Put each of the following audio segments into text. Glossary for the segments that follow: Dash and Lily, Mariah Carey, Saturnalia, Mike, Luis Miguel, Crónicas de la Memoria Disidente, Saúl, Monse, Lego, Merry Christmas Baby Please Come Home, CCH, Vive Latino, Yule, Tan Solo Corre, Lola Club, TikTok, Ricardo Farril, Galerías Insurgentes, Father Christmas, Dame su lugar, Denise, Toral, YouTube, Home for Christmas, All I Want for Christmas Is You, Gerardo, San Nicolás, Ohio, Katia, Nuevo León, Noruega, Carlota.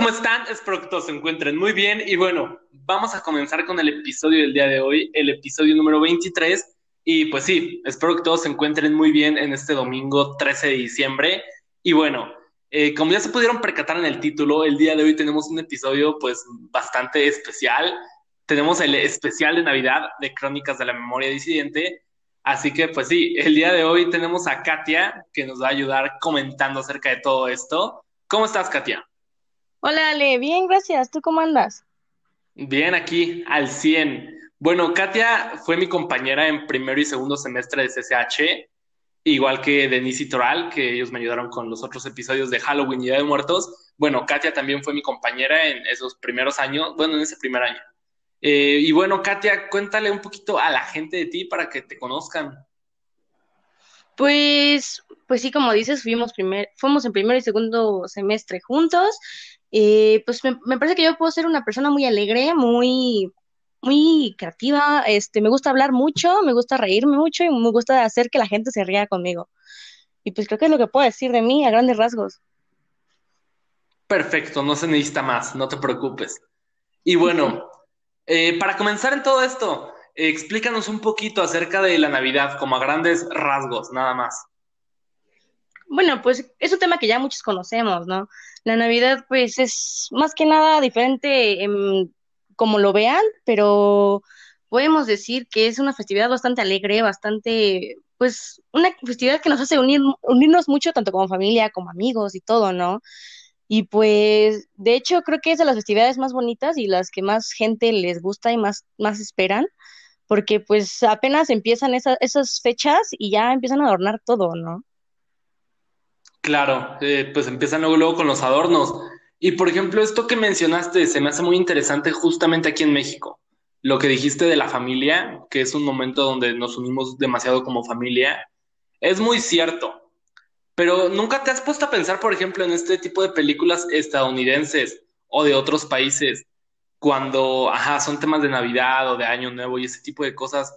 ¿cómo están? Espero que todos se encuentren muy bien. Y bueno, vamos a comenzar con el episodio del día de hoy, el episodio número 23. Y pues sí, espero que todos se encuentren muy bien en este domingo 13 de diciembre. Y bueno, como ya se pudieron percatar en el título, el día de hoy tenemos un episodio pues bastante especial. Tenemos el especial de Navidad de Crónicas de la Memoria Disidente. Así que pues sí, el día de hoy tenemos a Katia, que nos va a ayudar comentando acerca de todo esto. ¿Cómo estás, Katia? Hola, Ale. Bien, gracias. ¿Tú cómo andas? Bien, aquí, al 100. Bueno, Katia fue mi compañera en primero y segundo semestre de CCH, igual que Denise y Toral, que ellos me ayudaron con los otros episodios de Halloween y Día de Muertos. Bueno, Katia también fue mi compañera en esos primeros años, bueno, en ese primer año. Y bueno, Katia, cuéntale un poquito a la gente de ti para que te conozcan. Pues sí, como dices, fuimos en primero y segundo semestre juntos. Pues me parece que yo puedo ser una persona muy alegre, muy, muy creativa. Me gusta hablar mucho, me gusta reírme mucho y me gusta hacer que la gente se ría conmigo. Y pues creo que es lo que puedo decir de mí a grandes rasgos. Perfecto, no se necesita más, no te preocupes. Y bueno, para comenzar en todo esto, explícanos un poquito acerca de la Navidad, como a grandes rasgos, nada más. Bueno, pues es un tema que ya muchos conocemos, ¿no? La Navidad, pues, es más que nada diferente como lo vean, pero podemos decir que es una festividad bastante alegre, bastante, pues, una festividad que nos hace unirnos mucho, tanto como familia, como amigos y todo, ¿no? Y, pues, de hecho, creo que es de las festividades más bonitas y las que más gente les gusta y más esperan, porque, pues, apenas empiezan esas fechas y ya empiezan a adornar todo, ¿no? Claro, pues empiezan luego con los adornos. Y por ejemplo, esto que mencionaste se me hace muy interesante justamente aquí en México. Lo que dijiste de la familia, que es un momento donde nos unimos demasiado como familia, es muy cierto. Pero ¿nunca te has puesto a pensar, por ejemplo, en este tipo de películas estadounidenses o de otros países, cuando son temas de Navidad o de Año Nuevo y ese tipo de cosas,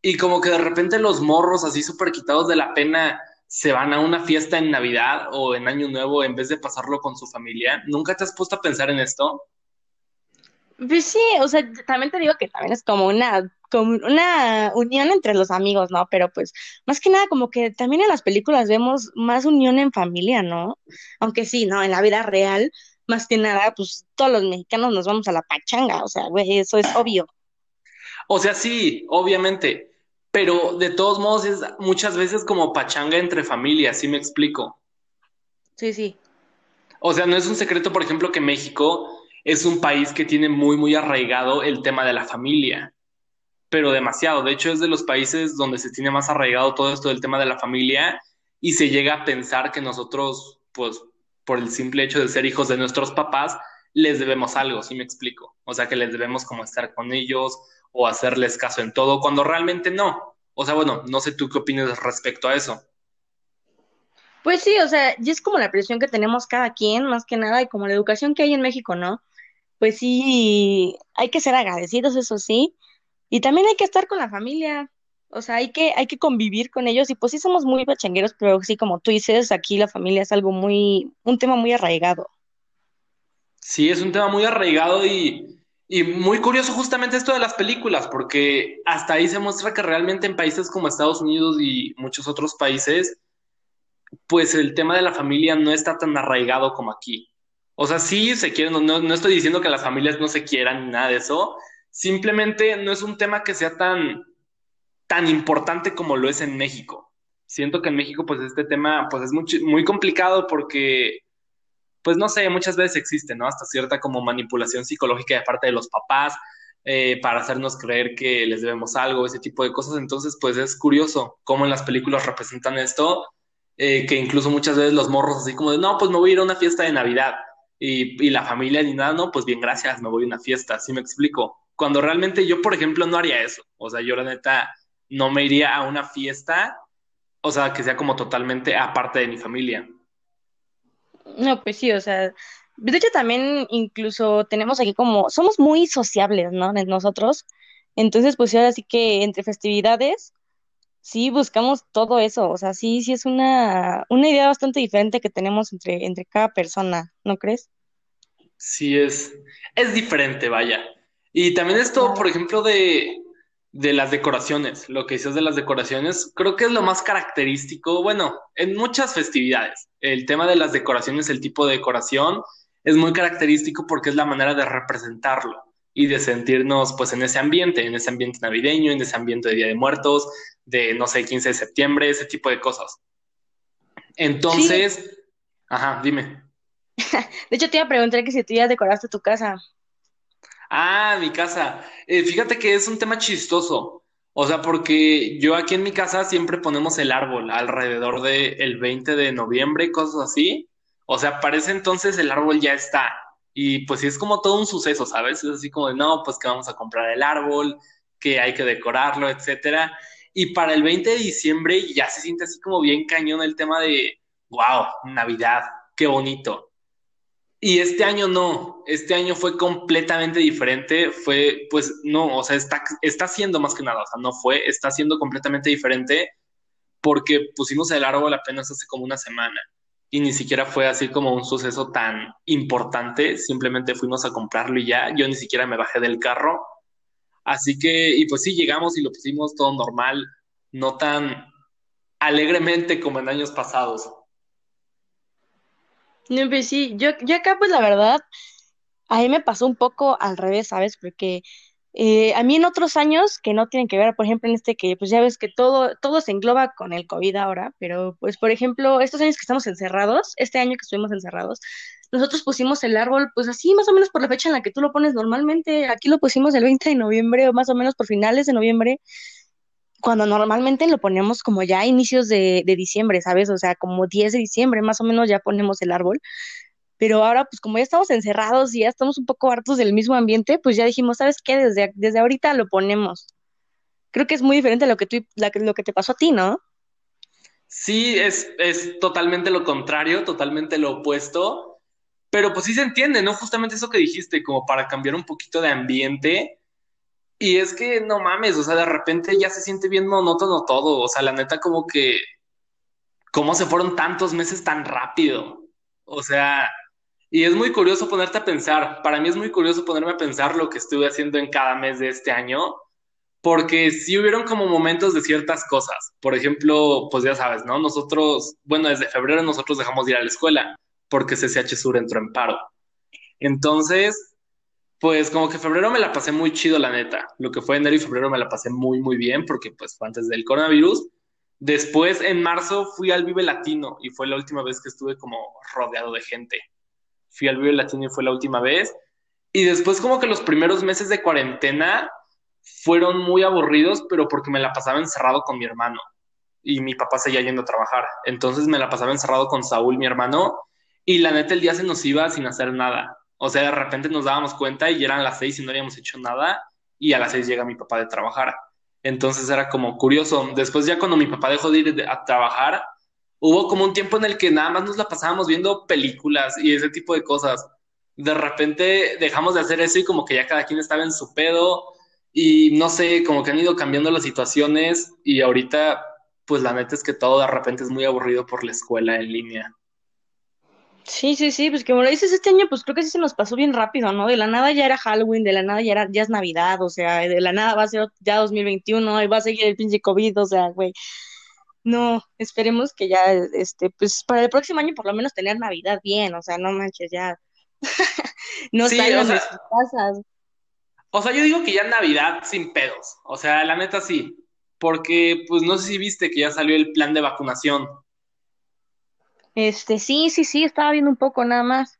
y como que de repente los morros así súper quitados de la pena se van a una fiesta en Navidad o en Año Nuevo en vez de pasarlo con su familia? ¿Nunca te has puesto a pensar en esto? Pues sí, o sea, también te digo que también es como una unión entre los amigos, ¿no? Pero pues, más que nada, como que también en las películas vemos más unión en familia, ¿no? Aunque sí, ¿no? En la vida real, más que nada, pues todos los mexicanos nos vamos a la pachanga, o sea, güey, eso es obvio. O sea, sí, obviamente. Pero de todos modos es muchas veces como pachanga entre familias, ¿sí me explico? Sí, sí. O sea, no es un secreto, por ejemplo, que México es un país que tiene muy, muy arraigado el tema de la familia. Pero demasiado. De hecho, es de los países donde se tiene más arraigado todo esto del tema de la familia y se llega a pensar que nosotros, pues, por el simple hecho de ser hijos de nuestros papás, les debemos algo, ¿sí me explico? O sea, que les debemos como estar con ellos o hacerles caso en todo, cuando realmente no. O sea, bueno, no sé tú qué opinas respecto a eso. Pues sí, o sea, y es como la presión que tenemos cada quien, más que nada, y como la educación que hay en México, ¿no? Pues sí, hay que ser agradecidos, eso sí, y también hay que estar con la familia, o sea, hay que convivir con ellos, y pues sí somos muy pachangueros, pero sí, como tú dices, aquí la familia es un tema muy arraigado. Sí, es un tema muy arraigado y muy curioso justamente esto de las películas, porque hasta ahí se muestra que realmente en países como Estados Unidos y muchos otros países, pues el tema de la familia no está tan arraigado como aquí. O sea, sí se quieren, no estoy diciendo que las familias no se quieran ni nada de eso, simplemente no es un tema que sea tan importante como lo es en México. Siento que en México pues este tema pues es muy complicado porque, pues no sé, muchas veces existe, ¿no? Hasta cierta como manipulación psicológica de parte de los papás para hacernos creer que les debemos algo, ese tipo de cosas. Entonces, pues es curioso cómo en las películas representan esto, que incluso muchas veces los morros así como de, no, pues me voy a ir a una fiesta de Navidad. Y la familia ni nada, no, pues bien, gracias, me voy a una fiesta, ¿sí me explico? Cuando realmente yo, por ejemplo, no haría eso. O sea, yo la neta no me iría a una fiesta, o sea, que sea como totalmente aparte de mi familia. No, pues sí, o sea, de hecho también incluso tenemos aquí como, somos muy sociables, ¿no? Nosotros, entonces pues ahora sí que entre festividades sí buscamos todo eso, o sea, sí es una idea bastante diferente que tenemos entre cada persona, ¿no crees? Sí, es diferente, vaya. Y también esto, por ejemplo, de las decoraciones, lo que dices de las decoraciones, creo que es lo más característico, bueno, en muchas festividades. El tema de las decoraciones, el tipo de decoración, es muy característico porque es la manera de representarlo y de sentirnos, pues, en ese ambiente navideño, en ese ambiente de Día de Muertos, de, no sé, 15 de septiembre, ese tipo de cosas. Entonces, sí. Ajá, dime. De hecho, te iba a preguntar que si tú ya decoraste tu casa. Ah, mi casa. Fíjate que es un tema chistoso. O sea, porque yo aquí en mi casa siempre ponemos el árbol alrededor del 20 de noviembre, cosas así. O sea, para ese entonces el árbol ya está. Y pues sí, es como todo un suceso, ¿sabes? Es así como de, no, pues que vamos a comprar el árbol, que hay que decorarlo, etcétera. Y para el 20 de diciembre ya se siente así como bien cañón el tema de, wow, Navidad, qué bonito. Y este año no, este año fue completamente diferente, fue, pues, no, o sea, está siendo más que nada, o sea, no fue, está siendo completamente diferente porque pusimos el árbol apenas hace como una semana y ni siquiera fue así como un suceso tan importante, simplemente fuimos a comprarlo y ya, yo ni siquiera me bajé del carro, así que, y pues sí, llegamos y lo pusimos todo normal, no tan alegremente como en años pasados. No, pues sí, yo acá pues la verdad, a mí me pasó un poco al revés, ¿sabes? Porque a mí en otros años que no tienen que ver, por ejemplo en este que pues ya ves que todo se engloba con el COVID ahora, pero pues por ejemplo estos años que estamos encerrados, este año que estuvimos encerrados, nosotros pusimos el árbol pues así más o menos por la fecha en la que tú lo pones normalmente, aquí lo pusimos el 20 de noviembre o más o menos por finales de noviembre, cuando normalmente lo ponemos como ya a inicios de diciembre, ¿sabes? O sea, como 10 de diciembre más o menos ya ponemos el árbol, pero ahora pues como ya estamos encerrados y ya estamos un poco hartos del mismo ambiente, pues ya dijimos, ¿sabes qué? Desde ahorita lo ponemos. Creo que es muy diferente a lo que lo que te pasó a ti, ¿no? Sí, es totalmente lo contrario, totalmente lo opuesto, pero pues sí se entiende, ¿no? Justamente eso que dijiste, como para cambiar un poquito de ambiente. Y es que no mames, o sea, de repente ya se siente bien monótono todo. O sea, la neta, como que, ¿cómo se fueron tantos meses tan rápido? O sea, y es muy curioso ponerte a pensar. Para mí es muy curioso ponerme a pensar lo que estuve haciendo en cada mes de este año, porque sí hubieron como momentos de ciertas cosas. Por ejemplo, pues ya sabes, ¿no? Nosotros, bueno, desde febrero nosotros dejamos de ir a la escuela porque CCH Sur entró en paro. Entonces, pues como que febrero me la pasé muy chido, la neta. Lo que fue enero y febrero me la pasé muy, muy bien porque pues fue antes del coronavirus. Después, en marzo, fui al Vive Latino y fue la última vez que estuve como rodeado de gente. Fui al Vive Latino y fue la última vez. Y después como que los primeros meses de cuarentena fueron muy aburridos, pero porque me la pasaba encerrado con mi hermano. Y mi papá seguía yendo a trabajar. Entonces me la pasaba encerrado con Saúl, mi hermano. Y la neta, el día se nos iba sin hacer nada. O sea, de repente nos dábamos cuenta y eran las 6 y no habíamos hecho nada y a las 6 llega mi papá de trabajar. Entonces era como curioso. Después ya cuando mi papá dejó de ir a trabajar, hubo como un tiempo en el que nada más nos la pasábamos viendo películas y ese tipo de cosas. De repente dejamos de hacer eso y como que ya cada quien estaba en su pedo y no sé, como que han ido cambiando las situaciones y ahorita pues la neta es que todo de repente es muy aburrido por la escuela en línea. Sí, pues como lo dices, este año pues creo que sí se nos pasó bien rápido, ¿no? De la nada ya era Halloween, de la nada ya es Navidad, o sea, de la nada va a ser ya 2021 y va a seguir el pinche COVID, o sea, güey. No, esperemos que ya, pues para el próximo año por lo menos tener Navidad bien, o sea, no manches, ya. No sí, salgan de sus casas. O sea, yo digo que ya Navidad sin pedos, o sea, la neta sí, porque pues no sé si viste que ya salió el plan de vacunación. Sí, estaba viendo un poco nada más.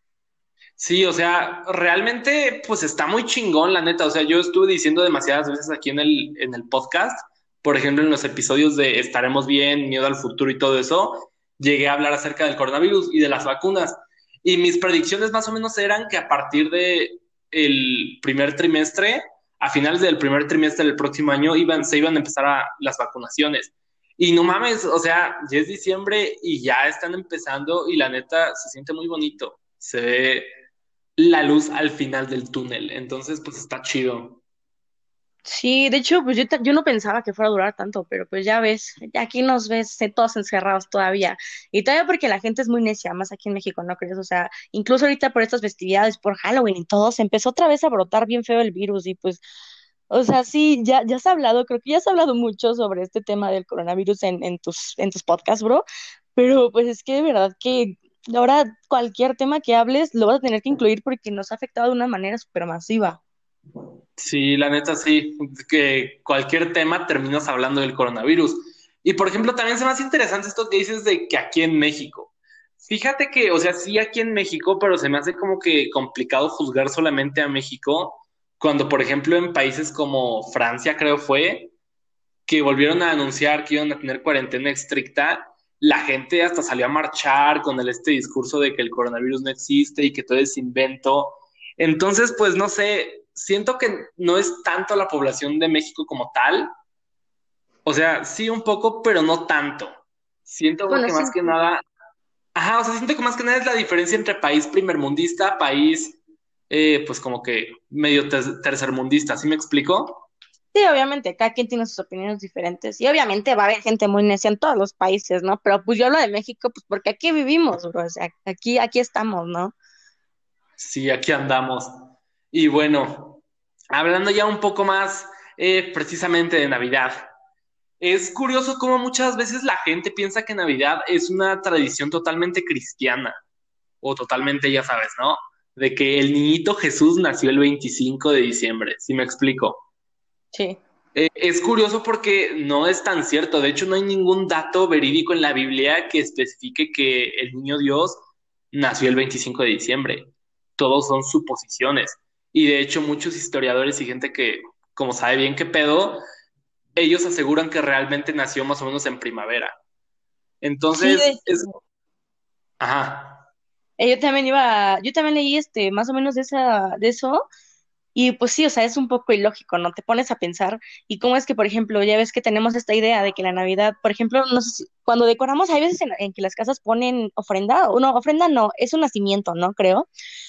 Sí, o sea, realmente pues está muy chingón, la neta. O sea, yo estuve diciendo demasiadas veces aquí en el podcast, por ejemplo, en los episodios de Estaremos Bien, Miedo al Futuro y todo eso, llegué a hablar acerca del coronavirus y de las vacunas. Y mis predicciones más o menos eran que a partir del primer trimestre, a finales del primer trimestre del próximo año, se iban a empezar las vacunaciones. Y no mames, o sea, ya es diciembre y ya están empezando y la neta se siente muy bonito. Se ve la luz al final del túnel, entonces pues está chido. Sí, de hecho, pues yo no pensaba que fuera a durar tanto, pero pues ya ves, aquí nos ves todos encerrados todavía. Y todavía porque la gente es muy necia, más aquí en México, ¿no crees? O sea, incluso ahorita por estas festividades, por Halloween y todo, se empezó otra vez a brotar bien feo el virus y pues, o sea, sí, ya has hablado, creo que ya has hablado mucho sobre este tema del coronavirus en tus podcasts, bro, pero pues es que de verdad que ahora cualquier tema que hables lo vas a tener que incluir porque nos ha afectado de una manera súper masiva. Sí, la neta sí, que cualquier tema terminas hablando del coronavirus. Y por ejemplo, también se me hace interesante esto que dices de que aquí en México. Fíjate que, o sea, sí aquí en México, pero se me hace como que complicado juzgar solamente a México cuando, por ejemplo, en países como Francia, creo fue, que volvieron a anunciar que iban a tener cuarentena estricta, la gente hasta salió a marchar con este discurso de que el coronavirus no existe y que todo es invento. Entonces, pues no sé. Siento que no es tanto la población de México como tal. O sea, sí un poco, pero no tanto. Siento bueno, que sí. Más que nada... Ajá, o sea, siento que más que nada es la diferencia entre país primermundista, país, pues como que medio tercermundista. ¿Sí me explico? Sí, obviamente, cada quien tiene sus opiniones diferentes. Y obviamente va a haber gente muy necia en todos los países, ¿no? Pero pues yo hablo de México, pues porque aquí vivimos, bro. O sea, aquí estamos, ¿no? Sí, aquí andamos. Y bueno, hablando ya un poco más precisamente de Navidad, es curioso cómo muchas veces la gente piensa que Navidad es una tradición totalmente cristiana, o totalmente, ya sabes, ¿no? De que el niñito Jesús nació el 25 de diciembre, ¿sí me explico? Sí. Es curioso porque no es tan cierto, de hecho no hay ningún dato verídico en la Biblia que especifique que el niño Dios nació el 25 de diciembre, todos son suposiciones. Y de hecho muchos historiadores y gente que, como sabe bien qué pedo, ellos aseguran que realmente nació más o menos en primavera. Entonces, sí, es... Ajá. Yo también leí más o menos de eso, y pues sí, o sea, es un poco ilógico, ¿no? Te pones a pensar, y cómo es que, por ejemplo, ya ves que tenemos esta idea de que la Navidad, por ejemplo, no sé si, cuando decoramos, hay veces en que las casas ponen ofrenda, o no, ofrenda no, es un nacimiento, ¿no? Creo.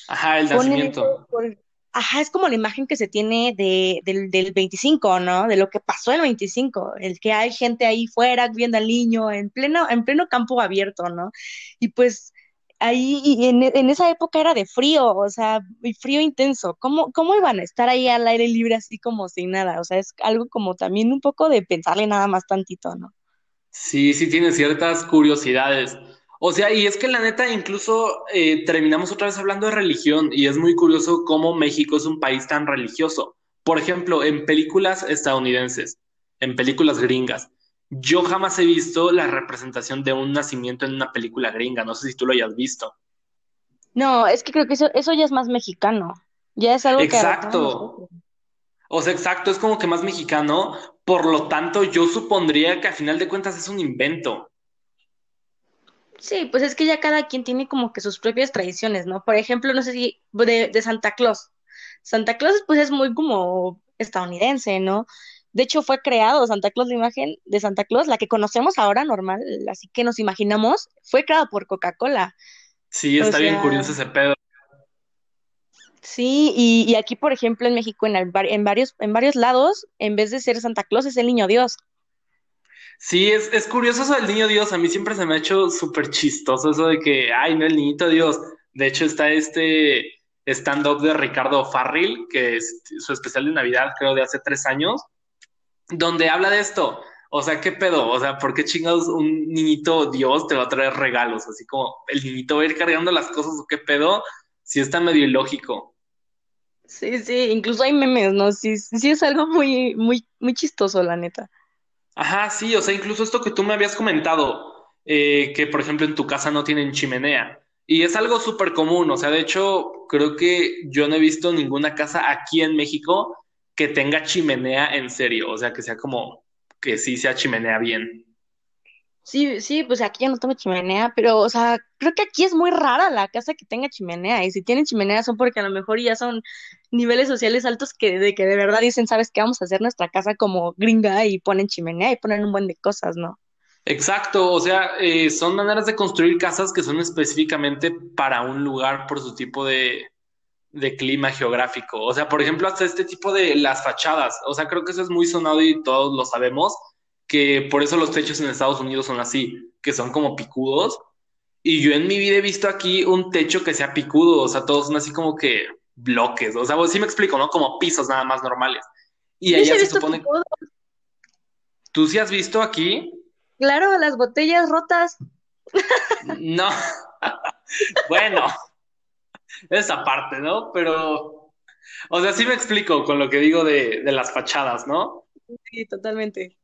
Ajá, el nacimiento. Ajá, es como la imagen que se tiene del 25, ¿no? De lo que pasó el 25, el que hay gente ahí fuera viendo al niño en pleno campo abierto, ¿no? Y pues ahí, y en esa época era de frío, o sea, y frío intenso. ¿Cómo iban a estar ahí al aire libre así como sin nada? O sea, es algo como también un poco de pensarle nada más tantito, ¿no? Sí, sí tiene ciertas curiosidades. O sea, y es que la neta incluso terminamos otra vez hablando de religión y es muy curioso cómo México es un país tan religioso. Por ejemplo, en películas estadounidenses, en películas gringas, yo jamás he visto la representación de un nacimiento en una película gringa. No sé si tú lo hayas visto. No, es que creo que eso ya es más mexicano. Ya es algo que... Exacto. O sea, exacto, es como que más mexicano. Por lo tanto, yo supondría que a final de cuentas es un invento. Sí, pues es que ya cada quien tiene como que sus propias tradiciones, ¿no? Por ejemplo, no sé si de Santa Claus. Santa Claus, pues es muy como estadounidense, ¿no? De hecho, fue creado Santa Claus, la imagen de Santa Claus, la que conocemos ahora normal, así que nos imaginamos, fue creada por Coca-Cola. Sí, está bien curioso ese pedo. Sí, y aquí, por ejemplo, en México, en varios lados, en vez de ser Santa Claus, es el Niño Dios. Sí, es curioso eso del niño Dios. A mí siempre se me ha hecho súper chistoso eso de que, ay, no, el niñito Dios. De hecho, está este stand-up de Ricardo Farril, que es su especial de Navidad, creo, de hace 3 años, donde habla de esto. O sea, ¿qué pedo? O sea, ¿por qué chingados un niñito Dios te va a traer regalos? Así como, ¿el niñito va a ir cargando las cosas o qué pedo? Sí está medio ilógico. Sí, incluso hay memes, ¿no? Sí, es algo muy, muy, muy chistoso, la neta. Ajá, sí, o sea, incluso esto que tú me habías comentado, que por ejemplo en tu casa no tienen chimenea, y es algo súper común, o sea, de hecho, creo que yo no he visto ninguna casa aquí en México que tenga chimenea en serio, o sea, que sea como, que sí sea chimenea bien. Sí, pues aquí yo no tengo chimenea, pero, o sea, creo que aquí es muy rara la casa que tenga chimenea, y si tienen chimenea son porque a lo mejor ya son niveles sociales altos que de verdad dicen, ¿sabes qué? Vamos a hacer nuestra casa como gringa y ponen chimenea y ponen un buen de cosas, ¿no? Exacto, o sea, son maneras de construir casas que son específicamente para un lugar por su tipo de clima geográfico. O sea, por ejemplo, hasta este tipo de las fachadas. O sea, creo que eso es muy sonado y todos lo sabemos, que por eso los techos en Estados Unidos son así, que son como picudos. Y yo en mi vida he visto aquí un techo que sea picudo. O sea, todos son así como que bloques. O sea, pues, sí me explico, ¿no? Como pisos nada más normales. Y allá se supone... Picudos. ¿Tú sí has visto aquí? Claro, las botellas rotas. No. Bueno, esa parte, ¿no? Pero, o sea, sí me explico con lo que digo de las fachadas, ¿no? Sí, totalmente.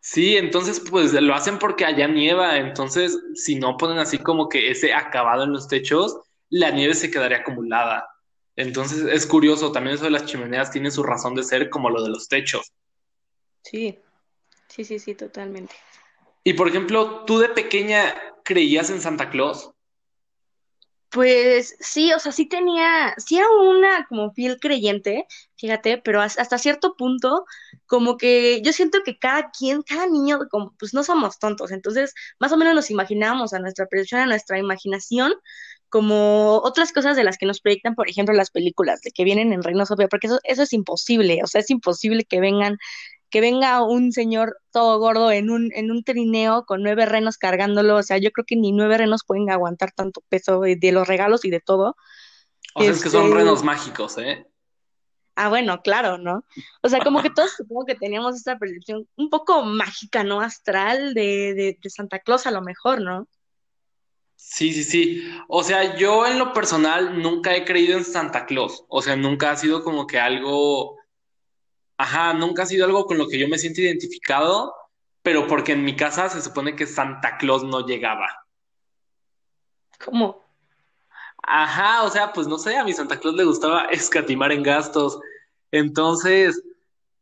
Sí, entonces, pues, lo hacen porque allá nieva. Entonces, si no ponen así como que ese acabado en los techos, la nieve se quedaría acumulada. Entonces, es curioso. También eso de las chimeneas tiene su razón de ser, como lo de los techos. Sí, sí, totalmente. Y, por ejemplo, ¿tú de pequeña creías en Santa Claus? Pues sí, o sea, sí era una como fiel creyente, fíjate, pero hasta cierto punto, como que yo siento que cada niño, como, pues no somos tontos, entonces más o menos nos imaginamos a nuestra percepción, a nuestra imaginación, como otras cosas de las que nos proyectan, por ejemplo, las películas, de que vienen en Reino Sofía, porque eso es imposible, o sea, es imposible que venga un señor todo gordo en un trineo con 9 renos cargándolo. O sea, yo creo que ni 9 renos pueden aguantar tanto peso de los regalos y de todo. O sea, es que son renos mágicos, ¿eh? Ah, bueno, claro, ¿no? O sea, como que todos supongo que teníamos esta percepción un poco mágica, ¿no? Astral de Santa Claus a lo mejor, ¿no? Sí. O sea, yo en lo personal nunca he creído en Santa Claus. O sea, nunca ha sido como que algo... Ajá, nunca ha sido algo con lo que yo me siento identificado, pero porque en mi casa se supone que Santa Claus no llegaba. ¿Cómo? Ajá, o sea, pues no sé, a mi Santa Claus le gustaba escatimar en gastos. Entonces,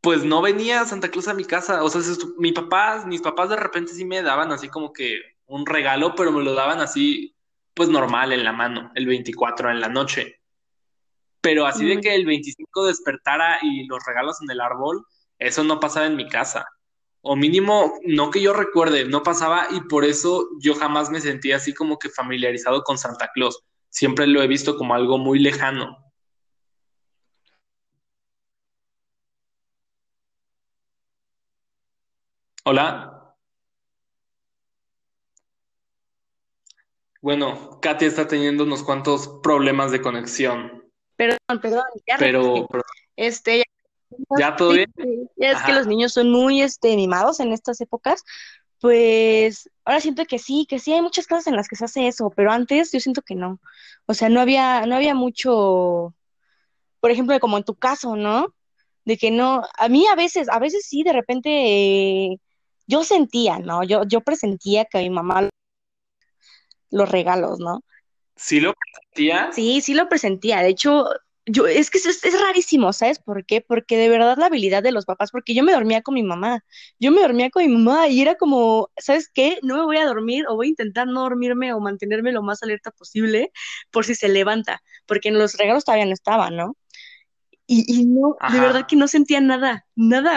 pues no venía Santa Claus a mi casa. O sea, mis papás de repente sí me daban así como que un regalo, pero me lo daban así, pues normal, en la mano, el 24 en la noche. Pero así de que el 25 despertara y los regalos en el árbol, eso no pasaba en mi casa. O mínimo, no que yo recuerde, no pasaba, y por eso yo jamás me sentí así como que familiarizado con Santa Claus. Siempre lo he visto como algo muy lejano. ¿Hola? Bueno, Katia está teniendo unos cuantos problemas de conexión. Perdón, pero ya todo bien. Es que los niños son muy mimados en estas épocas. Pues ahora siento que sí hay muchas cosas en las que se hace eso, pero antes yo siento que no. O sea, no había mucho, por ejemplo, como en tu caso, ¿no? De que no, a mí a veces sí, de repente yo sentía, ¿no? Yo presentía que mi mamá los regalos, ¿no? ¿Sí lo presentía? Sí lo presentía. De hecho, es que es rarísimo, ¿sabes por qué? Porque de verdad la habilidad de los papás, porque yo me dormía con mi mamá y era como, ¿sabes qué? No me voy a dormir o voy a intentar no dormirme o mantenerme lo más alerta posible por si se levanta, porque en los regalos todavía no estaba, ¿no? Y no, ajá, de verdad que no sentía nada,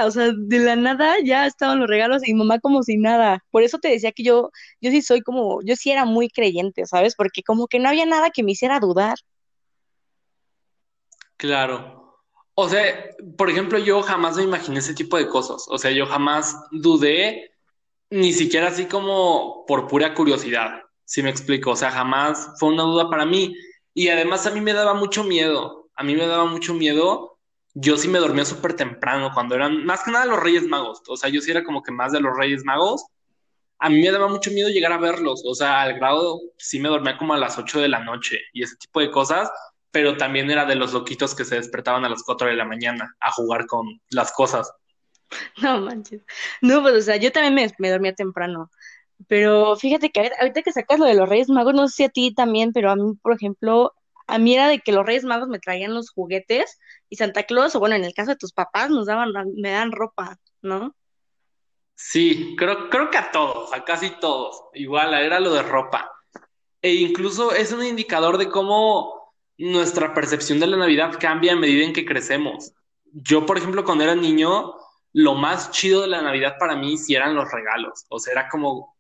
o sea, de la nada ya estaban los regalos y mi mamá como si nada. Por eso te decía que yo sí era muy creyente, ¿sabes? Porque como que no había nada que me hiciera dudar. Claro. O sea, por ejemplo, yo jamás me imaginé ese tipo de cosas. O sea, yo jamás dudé, ni siquiera así como por pura curiosidad, ¿sí me explico? O sea, jamás fue una duda para mí. Y además a mí me daba mucho miedo. Yo sí me dormía súper temprano cuando eran, más que nada los Reyes Magos, o sea, yo sí era como que más de los Reyes Magos, a mí me daba mucho miedo llegar a verlos, o sea, al grado sí me dormía como a las 8 de la noche y ese tipo de cosas, pero también era de los loquitos que se despertaban a las 4 de la mañana a jugar con las cosas. No manches, no, pues o sea, yo también me dormía temprano. Pero fíjate que ahorita que sacas lo de los Reyes Magos, no sé si a ti también, pero a mí, por ejemplo... A mí era de que los Reyes Magos me traían los juguetes y Santa Claus, o bueno, en el caso de tus papás, me dan ropa, ¿no? Sí, creo que a todos, a casi todos. Igual, era lo de ropa. E incluso es un indicador de cómo nuestra percepción de la Navidad cambia a medida en que crecemos. Yo, por ejemplo, cuando era niño, lo más chido de la Navidad para mí sí eran los regalos. O sea, era como...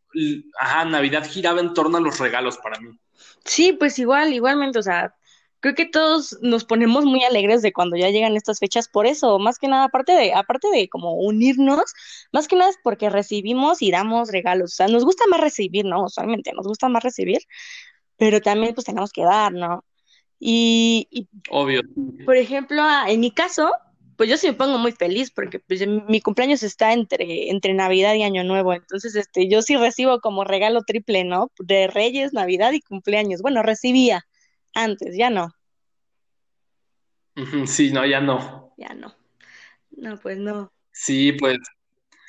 Navidad giraba en torno a los regalos para mí. Sí, pues igualmente, o sea... Creo que todos nos ponemos muy alegres de cuando ya llegan estas fechas por eso, más que nada, aparte de como unirnos, más que nada es porque recibimos y damos regalos. O sea, nos gusta más recibir, ¿no? Usualmente nos gusta más recibir, pero también pues tenemos que dar, ¿no? Y Obvio. por ejemplo, en mi caso, pues yo sí me pongo muy feliz porque pues, mi cumpleaños está entre Navidad y Año Nuevo, entonces yo sí recibo como regalo triple, ¿no? De Reyes, Navidad y cumpleaños. Bueno, recibía. Antes, ya no. Sí, no, ya no. Ya no. No, pues no. Sí, pues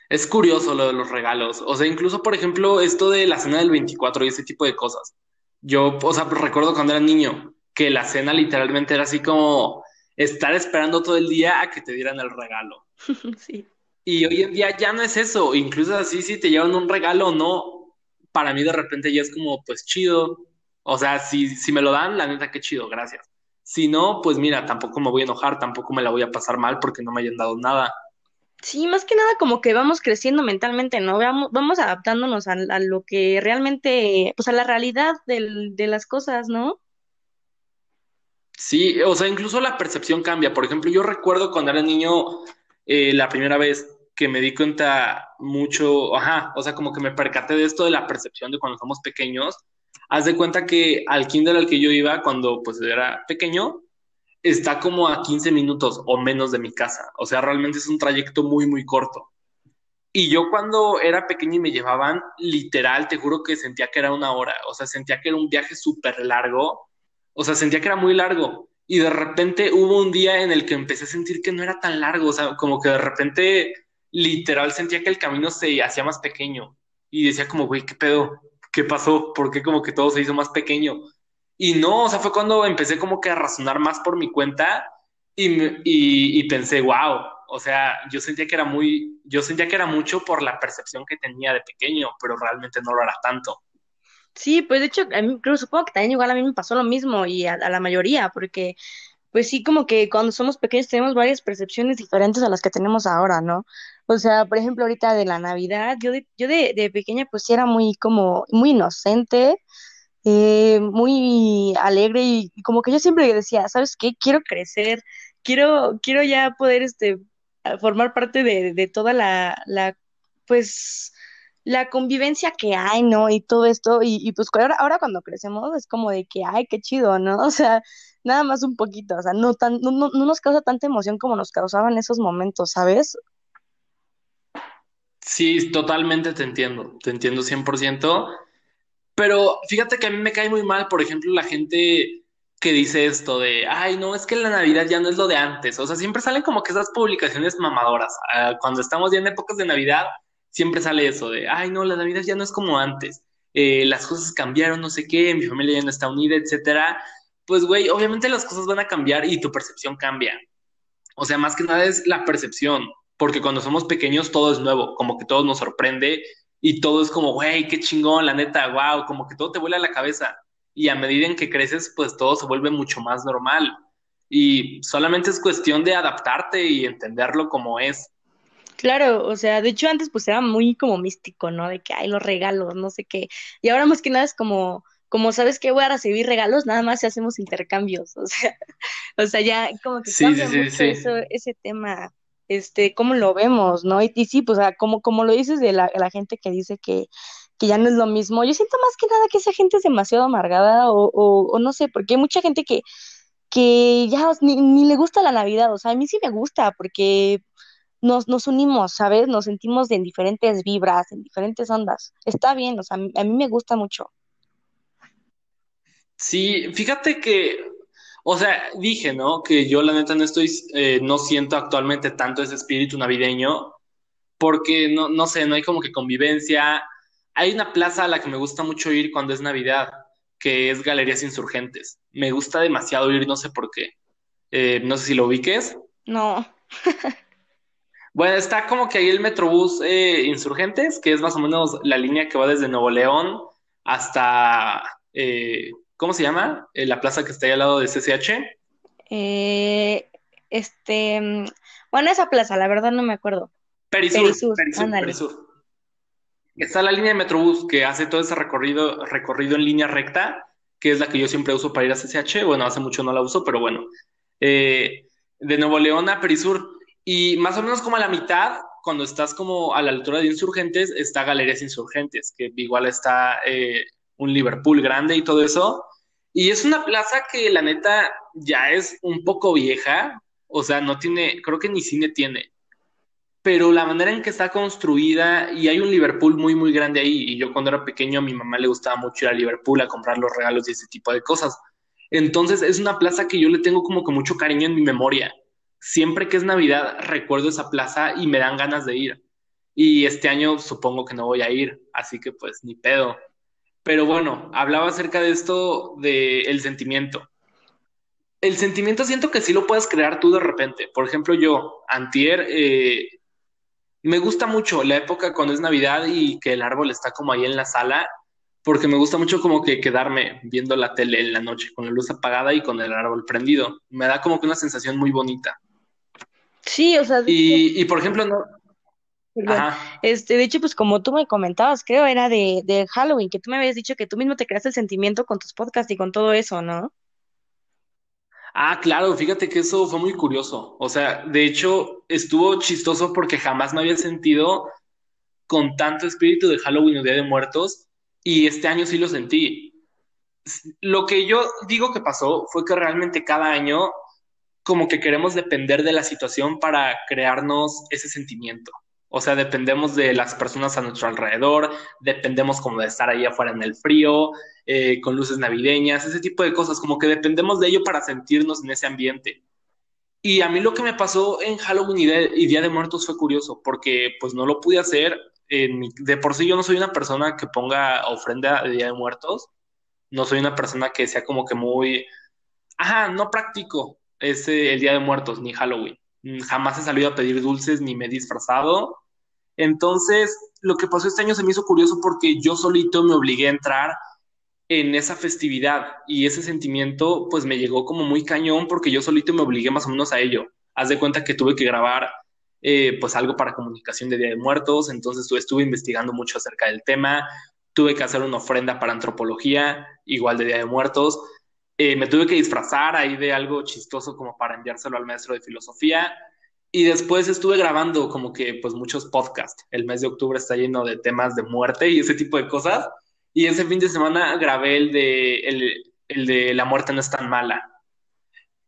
es curioso lo de los regalos. O sea, incluso, por ejemplo, esto de la cena del 24 y ese tipo de cosas. Yo, o sea, recuerdo cuando era niño que la cena literalmente era así como estar esperando todo el día a que te dieran el regalo. Sí. Y hoy en día ya no es eso. Incluso así, si te llevan un regalo o no, para mí de repente ya es como, pues chido. O sea, si me lo dan, la neta, qué chido, gracias. Si no, pues mira, tampoco me voy a enojar, tampoco me la voy a pasar mal porque no me hayan dado nada. Sí, más que nada como que vamos creciendo mentalmente, ¿no? Vamos adaptándonos a lo que realmente, pues a la realidad de las cosas, ¿no? Sí, o sea, incluso la percepción cambia. Por ejemplo, yo recuerdo cuando era niño, la primera vez que me di cuenta mucho, o sea, como que me percaté de esto de la percepción de cuando somos pequeños. Haz de cuenta que al kinder al que yo iba cuando pues era pequeño, está como a 15 minutos o menos de mi casa. O sea, realmente es un trayecto muy, muy corto. Y yo cuando era pequeño y me llevaban, literal, te juro que sentía que era una hora. O sea, sentía que era un viaje súper largo. O sea, sentía que era muy largo. Y de repente hubo un día en el que empecé a sentir que no era tan largo. O sea, como que de repente, literal, sentía que el camino se hacía más pequeño. Y decía como, güey, ¿qué pedo? ¿Qué pasó? ¿Por qué como que todo se hizo más pequeño? Y no, o sea, fue cuando empecé como que a razonar más por mi cuenta y pensé, wow, o sea, yo sentía que era mucho por la percepción que tenía de pequeño, pero realmente no lo era tanto. Sí, pues de hecho, supongo que también igual a mí me pasó lo mismo y a la mayoría, porque pues sí, como que cuando somos pequeños tenemos varias percepciones diferentes a las que tenemos ahora, ¿no? O sea, por ejemplo, ahorita de la Navidad, yo de pequeña pues sí era muy inocente, muy alegre y como que yo siempre decía, ¿sabes qué? Quiero crecer, quiero ya poder formar parte de toda la convivencia que hay, ¿no? Y todo esto, y pues ahora cuando crecemos es como de que, ay, qué chido, ¿no? O sea, nada más un poquito, o sea, no nos causa tanta emoción como nos causaban esos momentos, ¿sabes? Sí, totalmente te entiendo 100%, pero fíjate que a mí me cae muy mal, por ejemplo, la gente que dice esto de, ay, no, es que la Navidad ya no es lo de antes, o sea, siempre salen como que esas publicaciones mamadoras, cuando estamos ya en épocas de Navidad, siempre sale eso de, ay, no, la Navidad ya no es como antes, las cosas cambiaron, no sé qué, mi familia ya no está unida, etcétera. Pues, güey, obviamente las cosas van a cambiar y tu percepción cambia. O sea, más que nada es la percepción, porque cuando somos pequeños todo es nuevo, como que todo nos sorprende y todo es como, güey, qué chingón, la neta, wow, como que todo te vuela a la cabeza. Y a medida en que creces, pues todo se vuelve mucho más normal. Y solamente es cuestión de adaptarte y entenderlo como es. Claro, o sea, de hecho antes pues era muy como místico, ¿no? De que hay los regalos, no sé qué. Y ahora más que nada es como sabes que voy a recibir regalos, nada más si hacemos intercambios. O sea, ya como que cambia mucho. Eso, ese tema, cómo lo vemos, ¿no? Y sí, pues, o sea, como lo dices de la gente que dice que ya no es lo mismo. Yo siento más que nada que esa gente es demasiado amargada o no sé, porque hay mucha gente que ya ni le gusta la Navidad. O sea, a mí sí me gusta porque nos unimos, ¿sabes? Nos sentimos en diferentes vibras, en diferentes ondas. Está bien, o sea, a mí me gusta mucho. Sí, fíjate que, o sea, dije, ¿no? Que yo la neta no siento actualmente tanto ese espíritu navideño porque, no sé, no hay como que convivencia. Hay una plaza a la que me gusta mucho ir cuando es Navidad, que es Galerías Insurgentes. Me gusta demasiado ir, no sé por qué. No sé si lo ubiques. No. Bueno, está como que ahí el Metrobús Insurgentes, que es más o menos la línea que va desde Nuevo León hasta, ¿cómo se llama? La plaza que está ahí al lado de CCH. Bueno, esa plaza, la verdad no me acuerdo. Perisur. Está la línea de Metrobús que hace todo ese recorrido en línea recta que es la que yo siempre uso para ir a CCH. Bueno, hace mucho no la uso, pero bueno. De Nuevo León a Perisur. Y más o menos como a la mitad, cuando estás como a la altura de Insurgentes, está Galerías Insurgentes, que igual está un Liverpool grande y todo eso. Y es una plaza que la neta ya es un poco vieja. O sea, no tiene, creo que ni cine tiene. Pero la manera en que está construida, y hay un Liverpool muy, muy grande ahí, y yo cuando era pequeño a mi mamá le gustaba mucho ir a Liverpool a comprar los regalos y ese tipo de cosas. Entonces es una plaza que yo le tengo como que mucho cariño en mi memoria. Siempre que es Navidad recuerdo esa plaza y me dan ganas de ir. Y este año supongo que no voy a ir, así que pues ni pedo. Pero bueno, hablaba acerca de esto, del sentimiento. El sentimiento siento que sí lo puedes crear tú de repente. Por ejemplo, yo, antier... me gusta mucho la época cuando es Navidad y que el árbol está como ahí en la sala, porque me gusta mucho como que quedarme viendo la tele en la noche con la luz apagada y con el árbol prendido. Me da como que una sensación muy bonita. Sí, o sea... Y por ejemplo... no. De hecho, pues como tú me comentabas, creo era de Halloween, que tú me habías dicho que tú mismo te creaste el sentimiento con tus podcasts y con todo eso, ¿no? Ah, claro, fíjate que eso fue muy curioso. O sea, de hecho, estuvo chistoso porque jamás me había sentido con tanto espíritu de Halloween o Día de Muertos, y este año sí lo sentí. Lo que yo digo que pasó fue que realmente cada año como que queremos depender de la situación para crearnos ese sentimiento. O sea, dependemos de las personas a nuestro alrededor, dependemos como de estar ahí afuera en el frío, con luces navideñas, ese tipo de cosas, como que dependemos de ello para sentirnos en ese ambiente. Y a mí lo que me pasó en Halloween y Día de Muertos fue curioso, porque pues no lo pude hacer. De por sí yo no soy una persona que ponga ofrenda de Día de Muertos, no soy una persona que sea como que muy... no practico el Día de Muertos ni Halloween. Jamás he salido a pedir dulces ni me he disfrazado. Entonces, lo que pasó este año se me hizo curioso porque yo solito me obligué a entrar en esa festividad y ese sentimiento pues me llegó como muy cañón porque yo solito me obligué más o menos a ello. Haz de cuenta que tuve que grabar pues algo para comunicación de Día de Muertos, entonces estuve investigando mucho acerca del tema, tuve que hacer una ofrenda para antropología, igual de Día de Muertos. Me tuve que disfrazar ahí de algo chistoso como para enviárselo al maestro de filosofía. Y después estuve grabando como que pues muchos podcasts. El mes de octubre está lleno de temas de muerte y ese tipo de cosas. Y ese fin de semana grabé el de La muerte no es tan mala.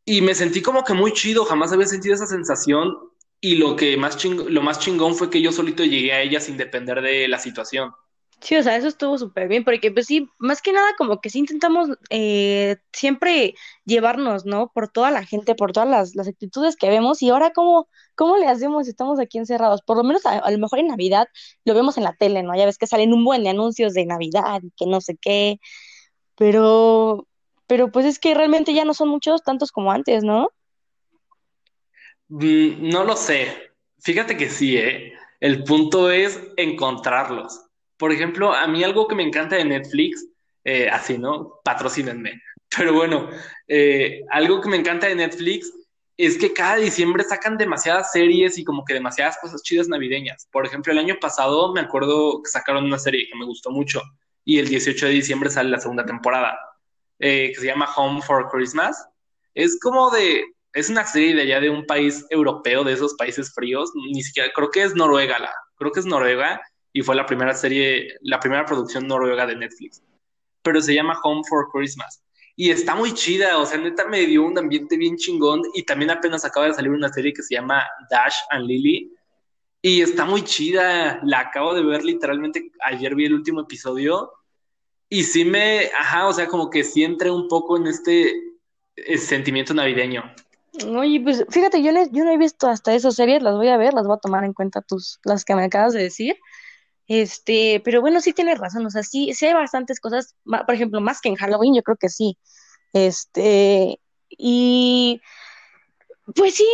Y me sentí como que muy chido. Jamás había sentido esa sensación. Y lo más chingón fue que yo solito llegué a ella sin depender de la situación. Sí, o sea, eso estuvo súper bien, porque pues sí, más que nada como que sí intentamos siempre llevarnos, ¿no? Por toda la gente, por todas las actitudes que vemos, y ahora ¿cómo le hacemos si estamos aquí encerrados? Por lo menos a lo mejor en Navidad lo vemos en la tele, ¿no? Ya ves que salen un buen de anuncios de Navidad y que no sé qué, pero pues es que realmente ya no son muchos tantos como antes, ¿no? No lo sé, fíjate que sí, el punto es encontrarlos. Por ejemplo, a mí algo que me encanta de Netflix, así, ¿no? Patrocínenme. Pero bueno, algo que me encanta de Netflix es que cada diciembre sacan demasiadas series y como que demasiadas cosas chidas navideñas. Por ejemplo, el año pasado me acuerdo que sacaron una serie que me gustó mucho y el 18 de diciembre sale la segunda temporada, que se llama Home for Christmas. Es una serie de allá de un país europeo, de esos países fríos, ni siquiera, creo que es Noruega, y fue la primera producción noruega de Netflix. Pero se llama Home for Christmas. Y está muy chida, o sea, neta me dio un ambiente bien chingón. Y también apenas acaba de salir una serie que se llama Dash and Lily. Y está muy chida, la acabo de ver literalmente, ayer vi el último episodio. Y sí o sea, como que sí entré un poco en este sentimiento navideño. Oye, pues fíjate, yo no he visto hasta esas series, las voy a ver, las voy a tomar en cuenta las que me acabas de decir. Pero bueno, sí tienes razón, o sea, sí hay bastantes cosas, por ejemplo, más que en Halloween, yo creo que sí. Y pues sí,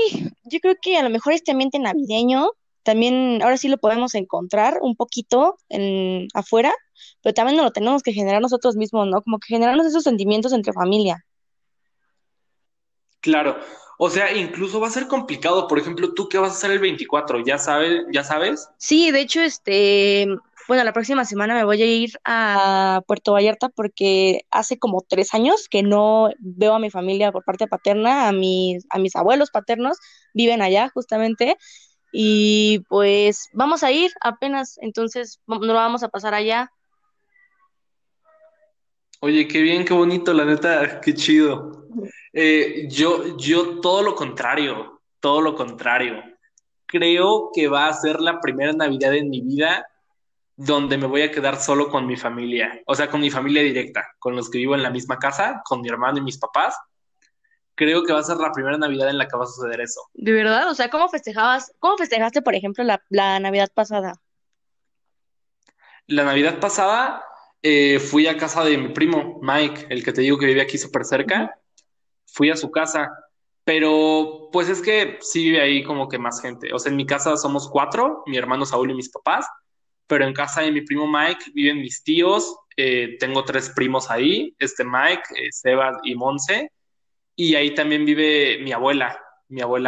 yo creo que a lo mejor este ambiente navideño también ahora sí lo podemos encontrar un poquito afuera, pero también nos lo tenemos que generar nosotros mismos, ¿no? Como que generarnos esos sentimientos entre familia. Claro, o sea, incluso va a ser complicado. Por ejemplo, ¿tú qué vas a hacer el 24? ¿Ya sabes? Sí, de hecho, Bueno, la próxima semana me voy a ir a Puerto Vallarta porque hace como 3 años que no veo a mi familia por parte paterna, a mis abuelos paternos viven allá justamente y pues vamos a ir apenas, entonces nos lo vamos a pasar allá. Oye, qué bien, qué bonito, la neta, qué chido. Yo todo lo contrario. Creo que va a ser la primera Navidad en mi vida donde me voy a quedar solo con mi familia. O sea, con mi familia directa, con los que vivo en la misma casa, con mi hermano y mis papás. Creo que va a ser la primera Navidad en la que va a suceder eso. ¿De verdad? O sea, ¿cómo festejaste, por ejemplo, la Navidad pasada? La Navidad pasada... fui a casa de mi primo, Mike, el que te digo que vive aquí súper cerca. Fui a su casa, pero pues es que sí vive ahí como que más gente. O sea, en mi casa somos 4, mi hermano Saúl y mis papás, pero en casa de mi primo Mike viven mis tíos. Tengo 3 primos ahí, Mike, Seba y Monse, y ahí también vive mi abuela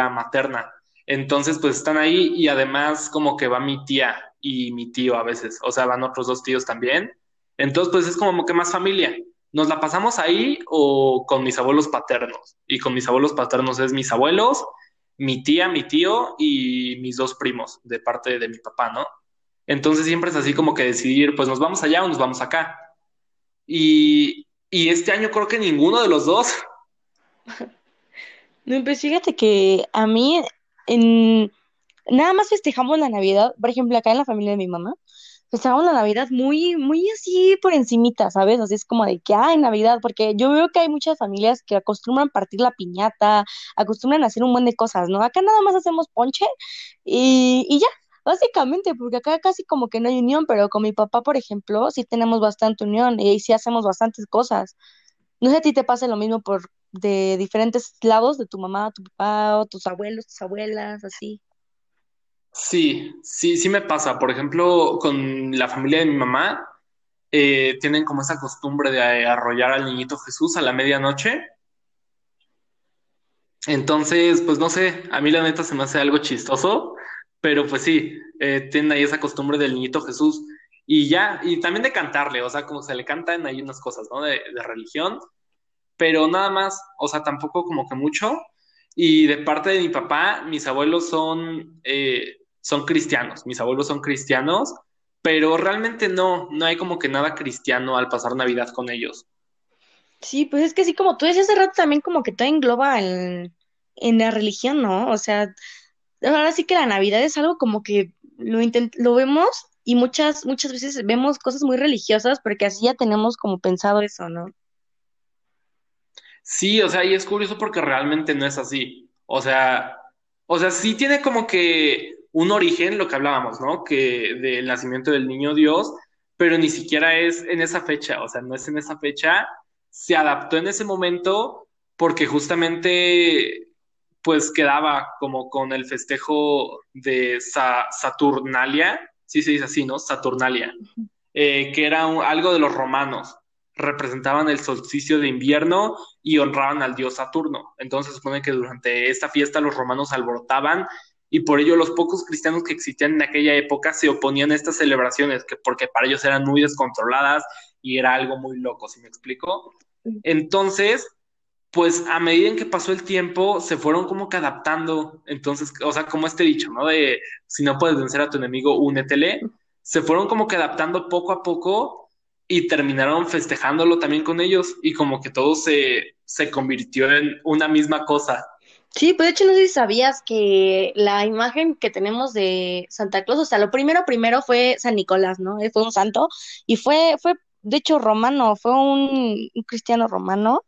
materna. Entonces, pues están ahí y además como que va mi tía y mi tío a veces. O sea, van otros 2 tíos también. Entonces, pues es como que más familia. Nos la pasamos ahí o con mis abuelos paternos. Y con mis abuelos paternos es mis abuelos, mi tía, mi tío y mis 2 primos de parte de mi papá, ¿no? Entonces siempre es así como que decidir, pues nos vamos allá o nos vamos acá. Y este año creo que ninguno de los dos. No, pues fíjate que a mí nada más festejamos la Navidad, por ejemplo, acá en la familia de mi mamá. Festejamos la Navidad muy, muy así por encimita, ¿sabes? Así es como de que, ay, Navidad, porque yo veo que hay muchas familias que acostumbran partir la piñata, acostumbran hacer un buen de cosas, ¿no? Acá nada más hacemos ponche y ya, básicamente, porque acá casi como que no hay unión, pero con mi papá, por ejemplo, sí tenemos bastante unión y sí hacemos bastantes cosas. No sé si a ti te pasa lo mismo por de diferentes lados de tu mamá, tu papá, o tus abuelos, tus abuelas, así. Sí me pasa. Por ejemplo, con la familia de mi mamá, tienen como esa costumbre de arrollar al niñito Jesús a la medianoche. Entonces, pues no sé, a mí la neta se me hace algo chistoso, pero pues sí, tienen ahí esa costumbre del niñito Jesús. Y ya, y también de cantarle, o sea, como se le cantan ahí unas cosas, ¿no? De religión, pero nada más, o sea, tampoco como que mucho. Y de parte de mi papá, mis abuelos son cristianos, pero realmente no hay como que nada cristiano al pasar Navidad con ellos. Sí, pues es que sí, como tú decías hace rato, también como que todo engloba en la religión, ¿no? O sea, ahora sí que la Navidad es algo como que lo vemos y muchas veces vemos cosas muy religiosas porque así ya tenemos como pensado eso, ¿no? Sí, o sea, y es curioso porque realmente no es así. O sea, sí tiene como que un origen, lo que hablábamos, ¿no? Que del nacimiento del niño Dios, pero ni siquiera es en esa fecha, o sea, no es en esa fecha. Se adaptó en ese momento porque justamente, pues, quedaba como con el festejo de Saturnalia, sí se dice así, ¿no? Saturnalia, que era algo de los romanos. Representaban el solsticio de invierno y honraban al dios Saturno. Entonces se supone que durante esta fiesta los romanos alborotaban y por ello los pocos cristianos que existían en aquella época se oponían a estas celebraciones porque para ellos eran muy descontroladas y era algo muy loco, ¿sí me explico? Entonces, pues a medida en que pasó el tiempo se fueron como que adaptando. Entonces, o sea, como este dicho, ¿no? De si no puedes vencer a tu enemigo, únetele. Se fueron como que adaptando poco a poco y terminaron festejándolo también con ellos, y como que todo se convirtió en una misma cosa. Sí, pues de hecho no sé si sabías que la imagen que tenemos de Santa Claus, o sea, lo primero fue San Nicolás, ¿no? Fue un santo, y fue de hecho romano, fue un cristiano romano,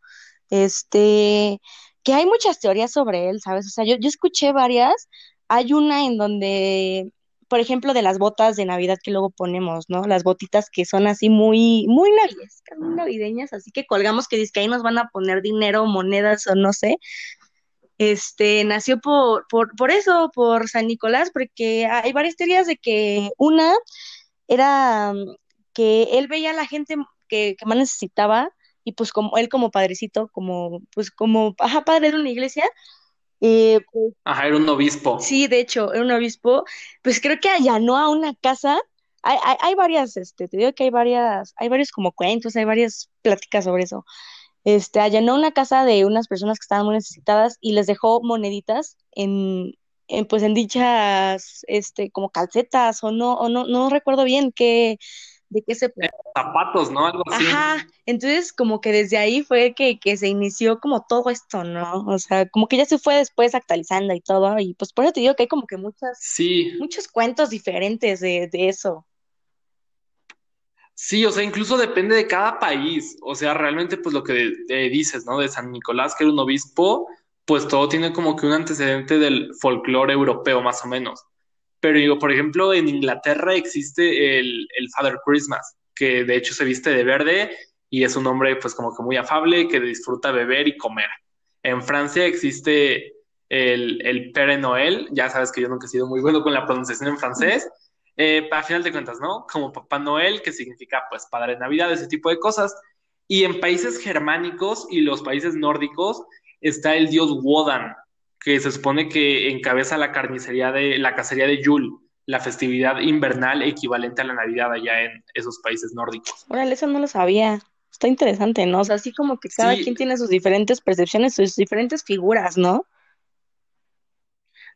que hay muchas teorías sobre él, ¿sabes? O sea, yo escuché varias, hay una en donde... Por ejemplo, de las botas de Navidad que luego ponemos, ¿no? Las botitas que son así muy, muy navideñas, muy navideñas, así que colgamos que dizque ahí nos van a poner dinero, monedas o no sé. Nació por eso, por San Nicolás, porque hay varias teorías de que una era que él veía a la gente que más necesitaba y pues como él como padrecito, como padre de una iglesia, era un obispo. Sí, de hecho, era un obispo. Pues creo que allanó a una casa Hay varias, te digo que hay varias, hay varios como cuentos, hay varias pláticas sobre eso. Allanó una casa de unas personas que estaban muy necesitadas y les dejó moneditas pues en dichas, como calcetas o no recuerdo bien de qué se... Zapatos, ¿no? Algo así. Ajá, entonces como que desde ahí fue que se inició como todo esto, ¿no? O sea, como que ya se fue después actualizando y todo, y pues por eso te digo que hay como que muchos cuentos diferentes de eso. Sí, o sea, incluso depende de cada país, o sea, realmente pues lo que dices, ¿no? De San Nicolás, que era un obispo, pues todo tiene como que un antecedente del folclore europeo, más o menos. Pero digo, por ejemplo, en Inglaterra existe el Father Christmas, que de hecho se viste de verde y es un hombre pues como que muy afable, que disfruta beber y comer. En Francia existe el Père Noël, ya sabes que yo nunca he sido muy bueno con la pronunciación en francés, a final de cuentas, ¿no? Como Papá Noel, que significa pues Padre Navidad, ese tipo de cosas. Y en países germánicos y los países nórdicos está el dios Wodan, que se supone que encabeza la cacería de Yule, la festividad invernal equivalente a la Navidad allá en esos países nórdicos. Órale, eso no lo sabía. Está interesante, ¿no? O sea, así como que cada quien tiene sus diferentes percepciones, sus diferentes figuras, ¿no?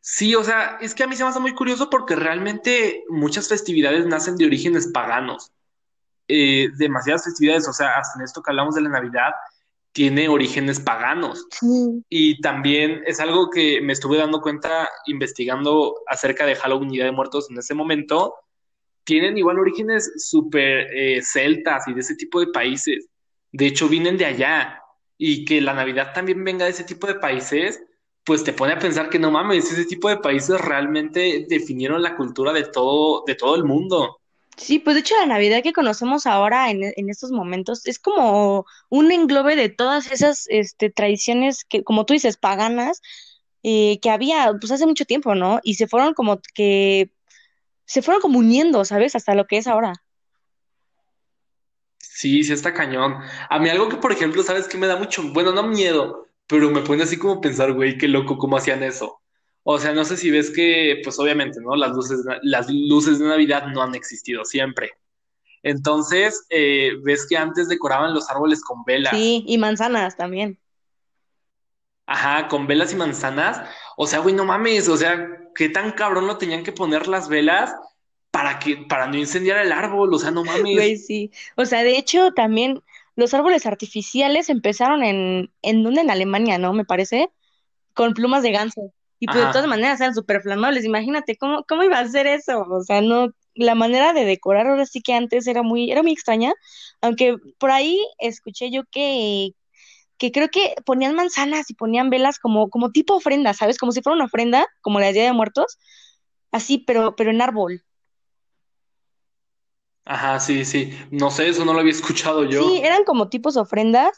Sí, o sea, es que a mí se me hace muy curioso porque realmente muchas festividades nacen de orígenes paganos. Demasiadas festividades, o sea, hasta en esto que hablamos de la Navidad, tiene orígenes paganos. Sí. Y también es algo que me estuve dando cuenta investigando acerca de Halloween y Día de Muertos en ese momento. Tienen igual orígenes súper celtas y de ese tipo de países. De hecho, vienen de allá. Y que la Navidad también venga de ese tipo de países, pues te pone a pensar que no mames, ese tipo de países realmente definieron la cultura de todo el mundo. Sí, pues de hecho la Navidad que conocemos ahora en estos momentos es como un englobe de todas esas tradiciones que, como tú dices, paganas, que había pues hace mucho tiempo, ¿no? Y se fueron como uniendo, ¿sabes? Hasta lo que es ahora. Sí, sí está cañón. A mí algo que, por ejemplo, ¿sabes qué? Me da mucho, bueno, no miedo, pero me pone así como pensar, güey, qué loco, cómo hacían eso. O sea, no sé si ves que, pues obviamente, ¿no? Las luces de Navidad no han existido siempre. Entonces, ves que antes decoraban los árboles con velas. Sí, y manzanas también. Ajá, con velas y manzanas. O sea, güey, no mames, o sea, ¿qué tan cabrón lo tenían que poner las velas para no incendiar el árbol? O sea, no mames. Güey, sí. O sea, de hecho, también los árboles artificiales empezaron en Alemania, ¿no? Me parece, con plumas de ganso. Y pues Ajá. De todas maneras eran súper flamables. Imagínate cómo iba a hacer eso. O sea, no, la manera de decorar ahora sí que antes era muy extraña. Aunque por ahí escuché yo que creo que ponían manzanas y ponían velas como tipo ofrenda, ¿sabes? Como si fuera una ofrenda, como la de Día de Muertos. Así, pero en árbol. Ajá, sí. No sé, eso no lo había escuchado yo. Sí, eran como tipos ofrendas.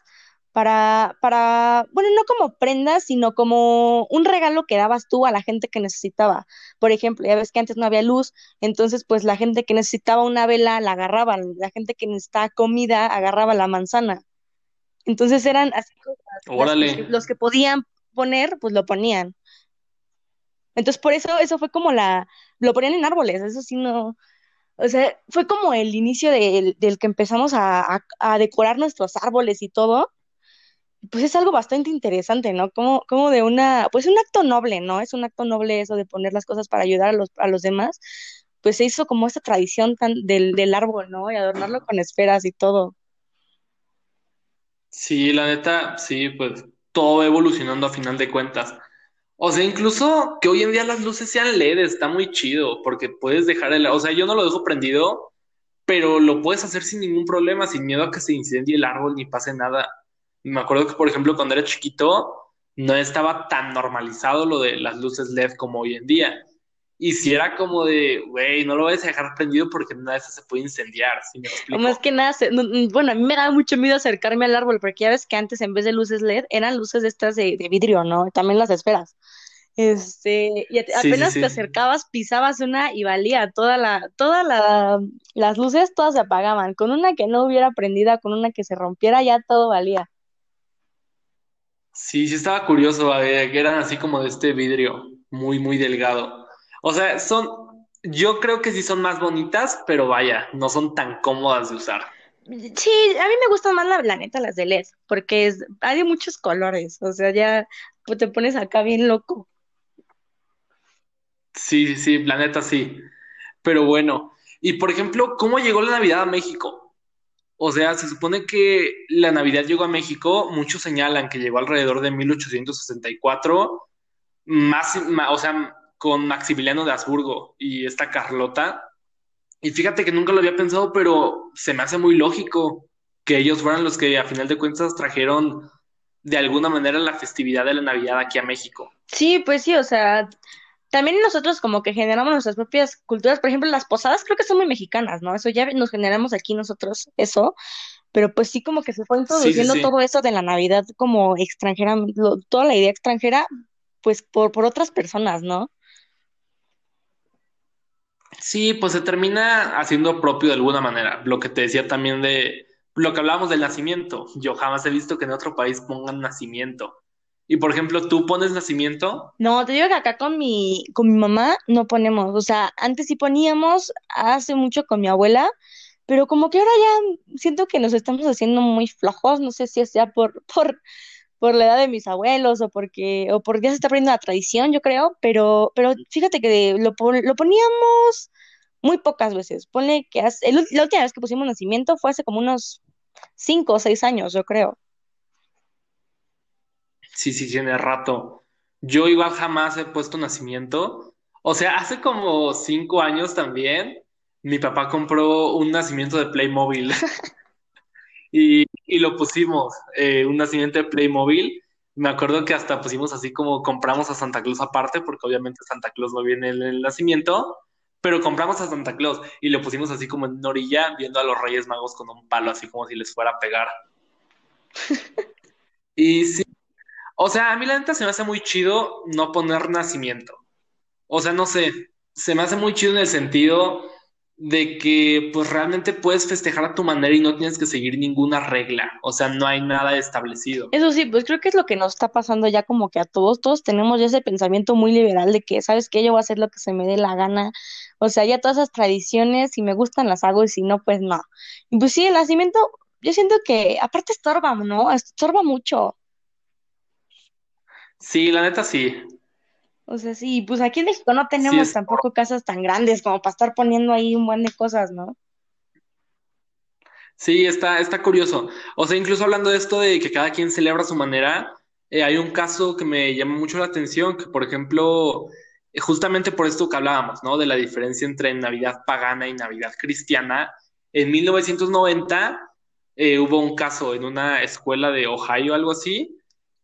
Bueno, no como prendas, sino como un regalo que dabas tú a la gente que necesitaba. Por ejemplo, ya ves que antes no había luz, entonces pues la gente que necesitaba una vela la agarraba, la gente que necesitaba comida agarraba la manzana. Entonces eran así cosas. Órale. Los que podían poner, pues lo ponían. Entonces por eso fue como lo ponían en árboles, eso sí no... O sea, fue como el inicio del que empezamos a decorar nuestros árboles y todo. Pues es algo bastante interesante, ¿no? Como de pues un acto noble, ¿no? Es un acto noble eso de poner las cosas para ayudar a los demás. Pues se hizo como esta tradición del árbol, ¿no? Y adornarlo con esferas y todo. Sí, la neta, sí, pues todo va evolucionando a final de cuentas. O sea, incluso que hoy en día las luces sean LED está muy chido, porque puedes dejar o sea, yo no lo dejo prendido, pero lo puedes hacer sin ningún problema, sin miedo a que se incendie el árbol ni pase nada. Me acuerdo que, por ejemplo, cuando era chiquito, no estaba tan normalizado lo de las luces LED como hoy en día. Y si era como de, güey, no lo vayas a dejar prendido porque nada de eso se puede incendiar, ¿sí me explico? Más que nada, bueno, a mí me daba mucho miedo acercarme al árbol, porque ya ves que antes en vez de luces LED, eran luces estas de vidrio, ¿no? También las esferas. Y apenas sí. Te acercabas, pisabas una y valía, las luces todas se apagaban. Con una que no hubiera prendida, con una que se rompiera, ya todo valía. Sí, sí estaba curioso, que eran así como de este vidrio, muy, muy delgado. O sea, son Yo creo que sí son más bonitas, pero vaya, no son tan cómodas de usar. Sí, a mí me gustan más la neta las de LED, porque hay de muchos colores, o sea, ya te pones acá bien loco. Sí, la neta sí. Pero bueno, y por ejemplo, ¿cómo llegó la Navidad a México? O sea, se supone que la Navidad llegó a México, muchos señalan que llegó alrededor de 1864, o sea, con Maximiliano de Habsburgo y esta Carlota. Y fíjate que nunca lo había pensado, pero se me hace muy lógico que ellos fueran los que a final de cuentas trajeron de alguna manera la festividad de la Navidad aquí a México. Sí, pues sí, o sea, también nosotros como que generamos nuestras propias culturas. Por ejemplo, las posadas creo que son muy mexicanas, ¿no? Eso ya nos generamos aquí nosotros, eso. Pero pues sí, como que se fue introduciendo todo eso de la Navidad como extranjera, toda la idea extranjera, pues por otras personas, ¿no? Sí, pues se termina haciendo propio de alguna manera. Lo que te decía también de lo que hablábamos del nacimiento. Yo jamás he visto que en otro país pongan nacimiento. Y por ejemplo, ¿tú pones nacimiento? No, te digo que acá con mi mamá no ponemos. O sea, antes sí poníamos, hace mucho con mi abuela, pero como que ahora ya siento que nos estamos haciendo muy flojos. No sé si es ya por la edad de mis abuelos o porque ya se está perdiendo la tradición, yo creo, pero fíjate que lo poníamos muy pocas veces. Ponle que la última vez que pusimos nacimiento fue hace como unos 5 o 6 años, yo creo. Sí, tiene rato. Yo igual jamás he puesto nacimiento. O sea, hace como 5 años también, mi papá compró un nacimiento de Playmobil. Y lo pusimos, un nacimiento de Playmobil. Me acuerdo que hasta pusimos así como compramos a Santa Claus aparte, porque obviamente Santa Claus no viene en el nacimiento, pero compramos a Santa Claus y lo pusimos así como en una orilla, viendo a los Reyes Magos con un palo, así como si les fuera a pegar. Y sí, o sea, a mí la neta se me hace muy chido no poner nacimiento. O sea, no sé, se me hace muy chido en el sentido de que pues realmente puedes festejar a tu manera y no tienes que seguir ninguna regla, o sea, no hay nada establecido. Eso sí, pues creo que es lo que nos está pasando ya como que a todos tenemos ya ese pensamiento muy liberal de que, ¿sabes qué? Yo voy a hacer lo que se me dé la gana, o sea, ya todas esas tradiciones, si me gustan las hago y si no, pues no. Y pues sí, el nacimiento, yo siento que aparte estorba, ¿no? Estorba mucho. Sí, la neta sí. O sea, sí, pues aquí en México no tenemos tampoco casas tan grandes como para estar poniendo ahí un buen de cosas, ¿no? Sí, está curioso. O sea, incluso hablando de esto de que cada quien celebra a su manera, hay un caso que me llama mucho la atención, que por ejemplo, justamente por esto que hablábamos, ¿no? De la diferencia entre Navidad pagana y Navidad cristiana. En 1990 hubo un caso en una escuela de Ohio, algo así,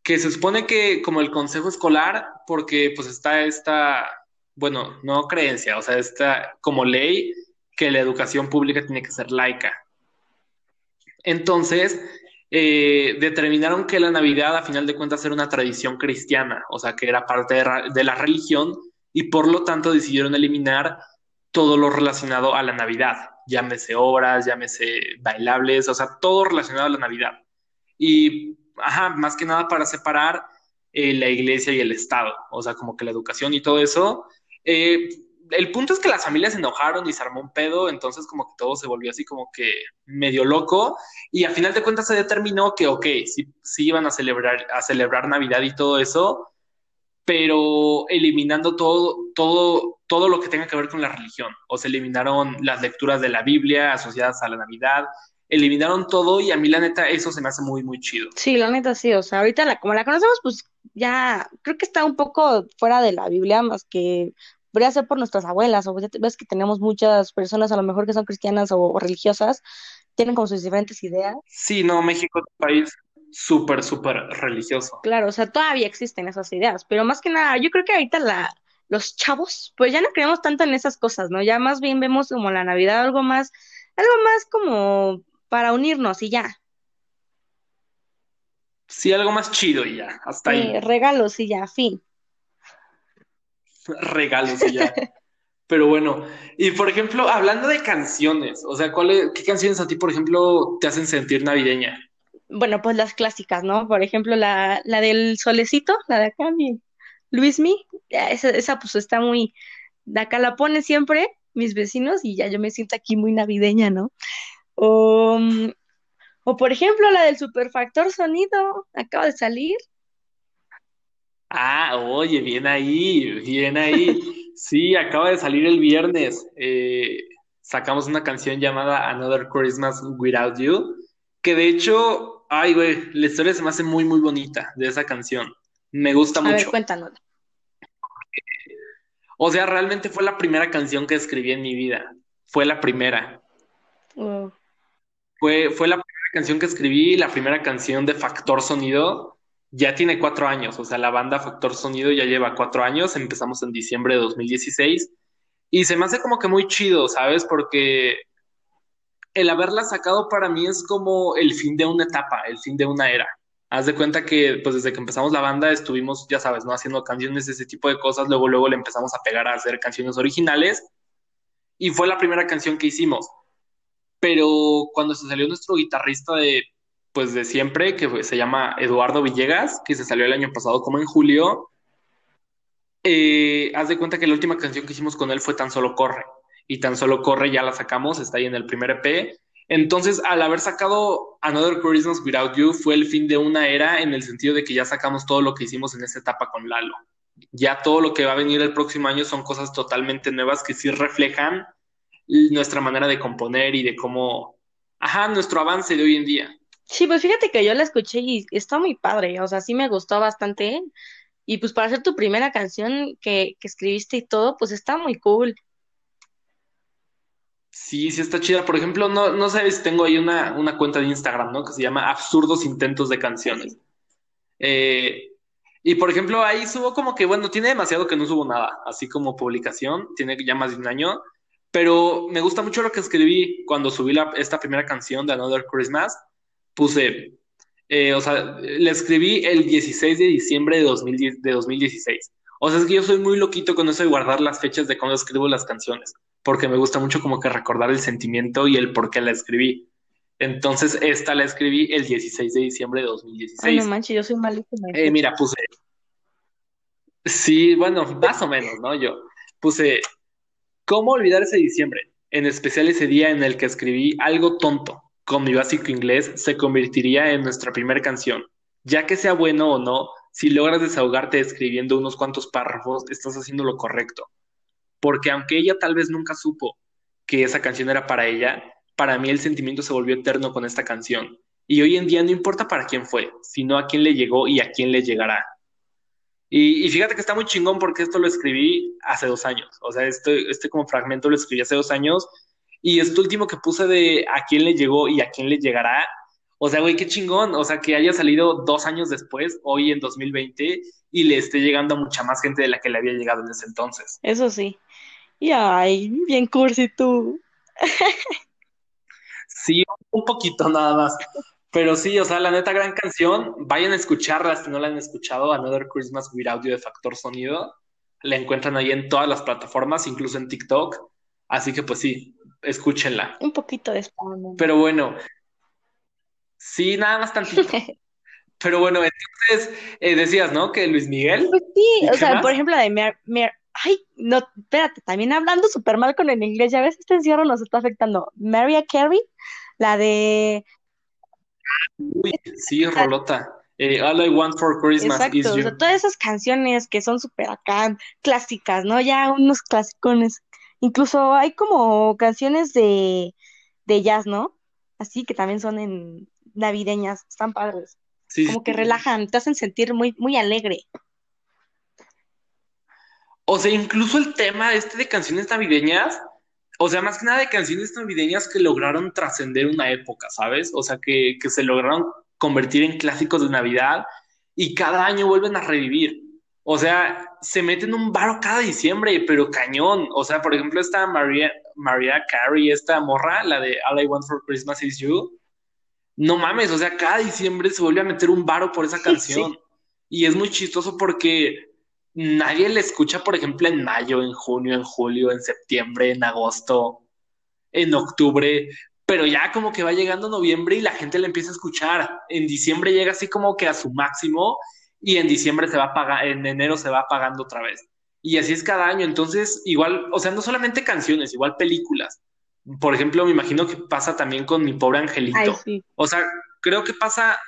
que se supone que como el consejo escolar, porque pues está esta, bueno, no creencia, o sea, está como ley que la educación pública tiene que ser laica. Entonces, determinaron que la Navidad a final de cuentas era una tradición cristiana, o sea, que era parte de la religión y por lo tanto decidieron eliminar todo lo relacionado a la Navidad, llámese obras, llámese bailables, o sea, todo relacionado a la Navidad. Y más que nada para separar la iglesia y el Estado, o sea, como que la educación y todo eso. El punto es que las familias se enojaron y se armó un pedo, entonces como que todo se volvió así como que medio loco, y a final de cuentas se determinó que, ok, sí iban a celebrar Navidad y todo eso, pero eliminando todo lo que tenga que ver con la religión. O sea, eliminaron las lecturas de la Biblia asociadas a la Navidad, eliminaron todo y a mí la neta eso se me hace muy muy chido. Sí, la neta sí, o sea, ahorita como la conocemos pues ya creo que está un poco fuera de la Biblia más que podría ser por nuestras abuelas, o ves que tenemos muchas personas a lo mejor que son cristianas o religiosas, tienen como sus diferentes ideas. Sí, no, México es un país súper religioso. Claro, o sea, todavía existen esas ideas, pero más que nada yo creo que ahorita los chavos pues ya no creemos tanto en esas cosas, ¿no? Ya más bien vemos como la Navidad algo más como para unirnos y ya. Sí, algo más chido y ya, hasta ahí. Regalos y ya, fin. Regalos y ya. Pero bueno, y por ejemplo, hablando de canciones, o sea, ¿qué canciones a ti, por ejemplo, te hacen sentir navideña? Bueno, pues las clásicas, ¿no? Por ejemplo, la del solecito, la de acá, Luis Miguel, esa pues está muy, de acá la ponen siempre mis vecinos y ya yo me siento aquí muy navideña, ¿no? O por ejemplo, la del Superfactor Sonido, acaba de salir. Ah, oye, bien ahí, bien ahí. Sí, acaba de salir el viernes. Sacamos una canción llamada Another Christmas Without You, que de hecho, ay, güey, la historia se me hace muy, muy bonita de esa canción. Me gusta mucho. A ver, cuéntanos. O sea, realmente fue la primera canción que escribí en mi vida. Fue la primera. Wow. Fue la primera canción que escribí, la primera canción de Factor Sonido. Ya tiene 4 años, o sea, la banda Factor Sonido ya lleva 4 años. Empezamos en diciembre de 2016. Y se me hace como que muy chido, ¿sabes? Porque el haberla sacado para mí es como el fin de una etapa, el fin de una era. Haz de cuenta que, pues, desde que empezamos la banda estuvimos, ya sabes, ¿no? Haciendo canciones, ese tipo de cosas. Luego le empezamos a pegar a hacer canciones originales. Y fue la primera canción que hicimos. Pero cuando se salió nuestro guitarrista de siempre, que se llama Eduardo Villegas, que se salió el año pasado como en julio, haz de cuenta que la última canción que hicimos con él fue Tan Solo Corre. Y Tan Solo Corre ya la sacamos, está ahí en el primer EP. Entonces, al haber sacado Another Christmas Without You, fue el fin de una era en el sentido de que ya sacamos todo lo que hicimos en esa etapa con Lalo. Ya todo lo que va a venir el próximo año son cosas totalmente nuevas que sí reflejan nuestra manera de componer y de cómo... Ajá, nuestro avance de hoy en día. Sí, pues fíjate que yo la escuché y está muy padre. O sea, sí me gustó bastante. Y pues para hacer tu primera canción que escribiste y todo, pues está muy cool. Sí, sí está chida. Por ejemplo, no sabes, tengo ahí una cuenta de Instagram, ¿no? Que se llama Absurdos Intentos de Canciones. Y, por ejemplo, ahí subo como que, bueno, tiene demasiado que no subo nada, así como publicación, tiene ya más de un año, pero me gusta mucho lo que escribí cuando subí esta primera canción de Another Christmas. Puse, o sea, la escribí el 16 de diciembre de 2016. O sea, es que yo soy muy loquito con eso de guardar las fechas de cuando escribo las canciones, porque me gusta mucho como que recordar el sentimiento y el por qué la escribí. Entonces, esta la escribí el 16 de diciembre de 2016. Ay, no manches, yo soy malísima. Mira, puse... Sí, bueno, más o menos, ¿no? Yo puse... ¿Cómo olvidar ese diciembre? En especial ese día en el que escribí Algo Tonto, con mi básico inglés, se convertiría en nuestra primera canción. Ya que sea bueno o no, si logras desahogarte escribiendo unos cuantos párrafos, estás haciendo lo correcto. Porque aunque ella tal vez nunca supo que esa canción era para ella, para mí el sentimiento se volvió eterno con esta canción. Y hoy en día no importa para quién fue, sino a quién le llegó y a quién le llegará. Y fíjate que está muy chingón porque esto lo escribí hace 2 años. O sea, este como fragmento lo escribí hace 2 años. Y esto último que puse de a quién le llegó y a quién le llegará. O sea, güey, qué chingón. O sea, que haya salido 2 años después, hoy en 2020, y le esté llegando a mucha más gente de la que le había llegado en ese entonces. Eso sí. Y ay, bien cursi tú. Sí, un poquito nada más. Pero sí, o sea, la neta, gran canción. Vayan a escucharla si no la han escuchado. Another Christmas Without You de Factor Sonido. La encuentran ahí en todas las plataformas, incluso en TikTok. Así que pues sí, escúchenla. Un poquito de spam. Pero bueno... Sí, nada más tantito. Pero bueno, entonces decías, ¿no? Que Luis Miguel. Pues sí, o sea, más? Por ejemplo, la de ay, no, espérate, también hablando súper mal con el inglés, ya ves, este encierro nos está afectando. Mariah Carey, la de... Uy, sí, rolota. All I Want for Christmas Exacto, is You. O sea, todas esas canciones que son súper acá, clásicas, ¿no? Ya unos clasicones. Incluso hay como canciones de jazz, ¿no? Así que también son en... navideñas, están padres. Sí, como que relajan, te hacen sentir muy, muy alegre. O sea, incluso el tema de canciones navideñas, o sea, más que nada de canciones navideñas que lograron trascender una época, ¿sabes? O sea, que se lograron convertir en clásicos de Navidad y cada año vuelven a revivir. O sea, se meten un varo cada diciembre, pero cañón. O sea, por ejemplo, esta Mariah Carey, esta morra, la de All I Want for Christmas is You, no mames, o sea, cada diciembre se vuelve a meter un varo por esa canción. Sí. Y es muy chistoso porque nadie la escucha, por ejemplo, en mayo, en junio, en julio, en septiembre, en agosto, en octubre, pero ya como que va llegando noviembre y la gente la empieza a escuchar. En diciembre llega así como que a su máximo y en enero se va apagando otra vez. Y así es cada año. Entonces, igual, o sea, no solamente canciones, igual películas. Por ejemplo, me imagino que pasa también con Mi Pobre Angelito. Ay, sí. O sea, creo que pasa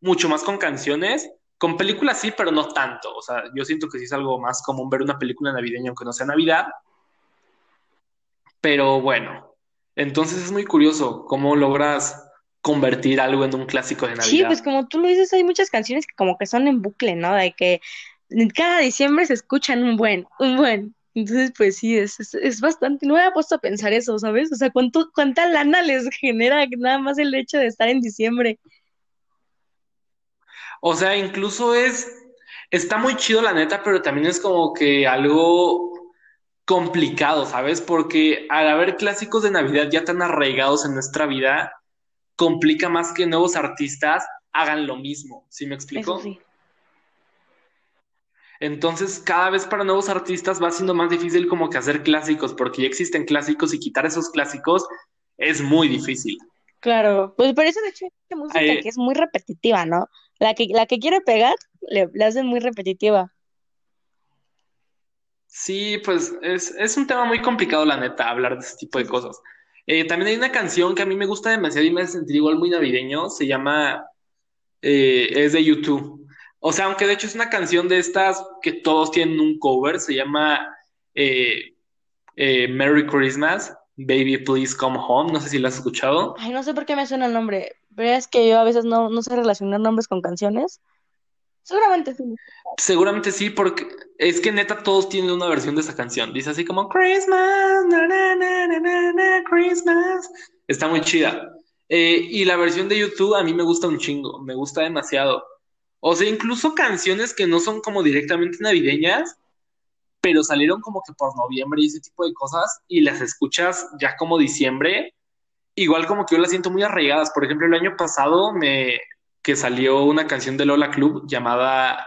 mucho más con canciones. Con películas sí, pero no tanto. O sea, yo siento que sí es algo más común ver una película navideña, aunque no sea Navidad. Pero bueno, entonces es muy curioso cómo logras convertir algo en un clásico de Navidad. Sí, pues como tú lo dices, hay muchas canciones que como que son en bucle, ¿no? De que cada diciembre se escuchan un buen. Entonces, pues sí, es bastante. No me había puesto a pensar eso, ¿sabes? O sea, ¿cuánta lana les genera nada más el hecho de estar en diciembre? O sea, incluso está muy chido, la neta, pero también es como que algo complicado, ¿sabes? Porque al haber clásicos de Navidad ya tan arraigados en nuestra vida, complica más que nuevos artistas hagan lo mismo, ¿sí me explico? Eso sí. Entonces, cada vez para nuevos artistas va siendo más difícil como que hacer clásicos, porque ya existen clásicos y quitar esos clásicos es muy difícil. Claro, pues por eso de hecho hay música que es muy repetitiva, ¿no? La que quiere pegar, le hacen muy repetitiva. Sí, pues es un tema muy complicado, la neta, hablar de ese tipo de cosas. También hay una canción que a mí me gusta demasiado y me hace sentir igual muy navideño, se llama, es de YouTube. O sea, aunque de hecho es una canción de estas que todos tienen un cover, se llama Merry Christmas, Baby Please Come Home, no sé si la has escuchado. Ay, no sé por qué me suena el nombre, pero es que yo a veces no sé relacionar nombres con canciones. Seguramente sí. Seguramente sí, porque es que neta todos tienen una versión de esa canción. Dice así como Christmas, na, na, na, na, na, Christmas. Está muy chida. Y la versión de YouTube a mí me gusta un chingo, me gusta demasiado. O sea, incluso canciones que no son como directamente navideñas, pero salieron como que por noviembre y ese tipo de cosas, y las escuchas ya como diciembre, igual como que yo las siento muy arraigadas. Por ejemplo, el año pasado que salió una canción de Lola Club llamada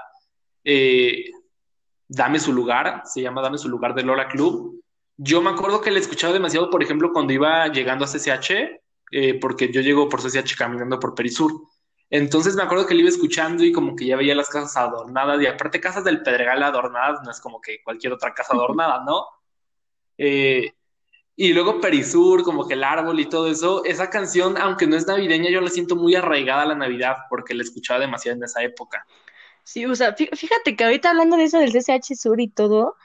Dame su lugar, se llama Dame su lugar de Lola Club. Yo me acuerdo que la escuchaba demasiado, por ejemplo, cuando iba llegando a CCH, porque yo llego por CCH caminando por Perisur. Entonces me acuerdo que la iba escuchando y como que ya veía las casas adornadas, y aparte casas del Pedregal adornadas, no es como que cualquier otra casa adornada, ¿no? Y luego Perisur, como que el árbol y todo eso. Esa canción, aunque no es navideña, yo la siento muy arraigada a la Navidad porque la escuchaba demasiado en esa época. Sí, o sea, fíjate que ahorita hablando de eso del CCH Sur y todo,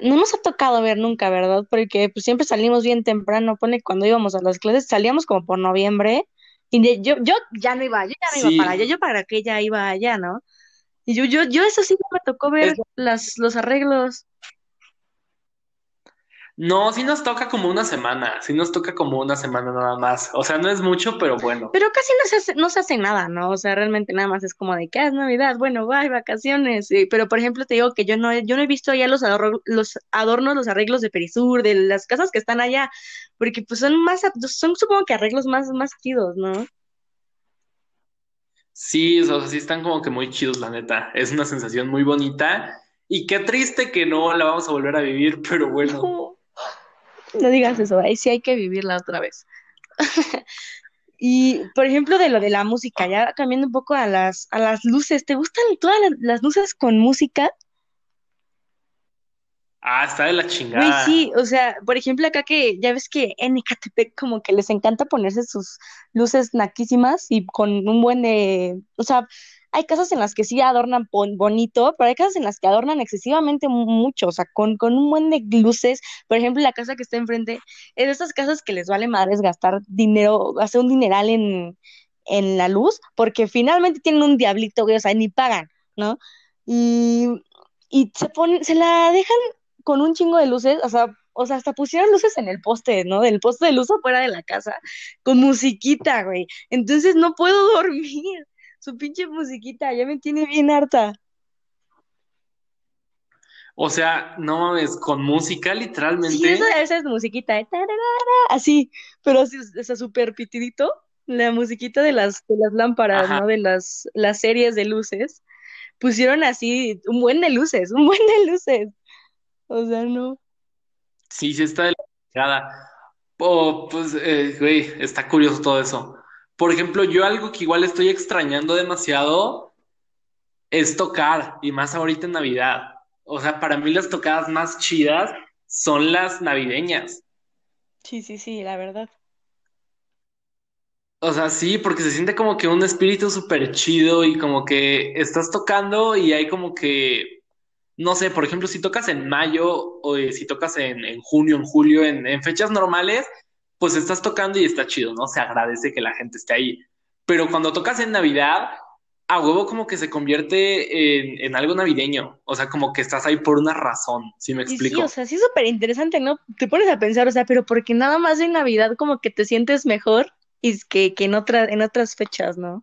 no nos ha tocado ver nunca, ¿verdad? Porque pues siempre salimos bien temprano, pone cuando íbamos a las clases, salíamos como por noviembre. Y yo ya no iba, sí. Iba para allá, yo para qué ya iba allá, ¿no? Y yo eso sí me tocó ver los arreglos. No, sí nos toca como una semana nada más. O sea, no es mucho, pero bueno. Pero casi no se hace nada, ¿no? O sea, realmente nada más es como de que es Navidad, bueno, bye, vacaciones. Sí, pero, por ejemplo, te digo que yo no he visto allá los adornos, los arreglos de Perisur, de las casas que están allá, porque pues son supongo que arreglos más chidos, ¿no? Sí, o sea, sí están como que muy chidos, la neta. Es una sensación muy bonita y qué triste que no la vamos a volver a vivir, pero bueno. No. No digas eso, ahí sí hay que vivirla otra vez. Y, por ejemplo, de lo de la música, ya cambiando un poco a las luces, ¿te gustan todas las luces con música? Ah, está de la chingada. Güey, sí, o sea, por ejemplo, acá que ya ves que en Ecatepec como que les encanta ponerse sus luces naquísimas y con un buen de... O sea, hay casas en las que sí adornan bonito, pero hay casas en las que adornan excesivamente mucho, o sea, con un buen de luces. Por ejemplo, la casa que está enfrente es de esas casas que les vale madres gastar dinero, hacer un dineral en la luz, porque finalmente tienen un diablito, güey, o sea, ni pagan, ¿no? Y se la dejan con un chingo de luces, o sea, hasta pusieron luces en el poste, ¿no? Del poste de luz afuera de la casa, con musiquita, güey. Entonces no puedo dormir. Su pinche musiquita, ya me tiene bien harta. O sea, no mames, con música literalmente. Sí, esa es musiquita, así, pero así, o sea, súper pitidito, la musiquita de las lámparas, ajá, ¿no? De las series de luces, pusieron así un buen de luces, o sea, no. Sí, sí está de la... Oh, pues, güey, está curioso todo eso. Por ejemplo, yo algo que igual estoy extrañando demasiado es tocar, y más ahorita en Navidad. O sea, para mí las tocadas más chidas son las navideñas. Sí, la verdad. O sea, sí, porque se siente como que un espíritu súper chido y como que estás tocando y hay como que, no sé, por ejemplo, si tocas en mayo o si tocas en junio, en julio, en fechas normales, pues estás tocando y está chido, ¿no? Se agradece que la gente esté ahí. Pero cuando tocas en Navidad, a huevo como que se convierte en algo navideño. O sea, como que estás ahí por una razón, ¿sí me explico? Sí, o sea, sí es súper interesante, ¿no? Te pones a pensar, o sea, pero porque nada más en Navidad como que te sientes mejor. Y es que en otras fechas, ¿no?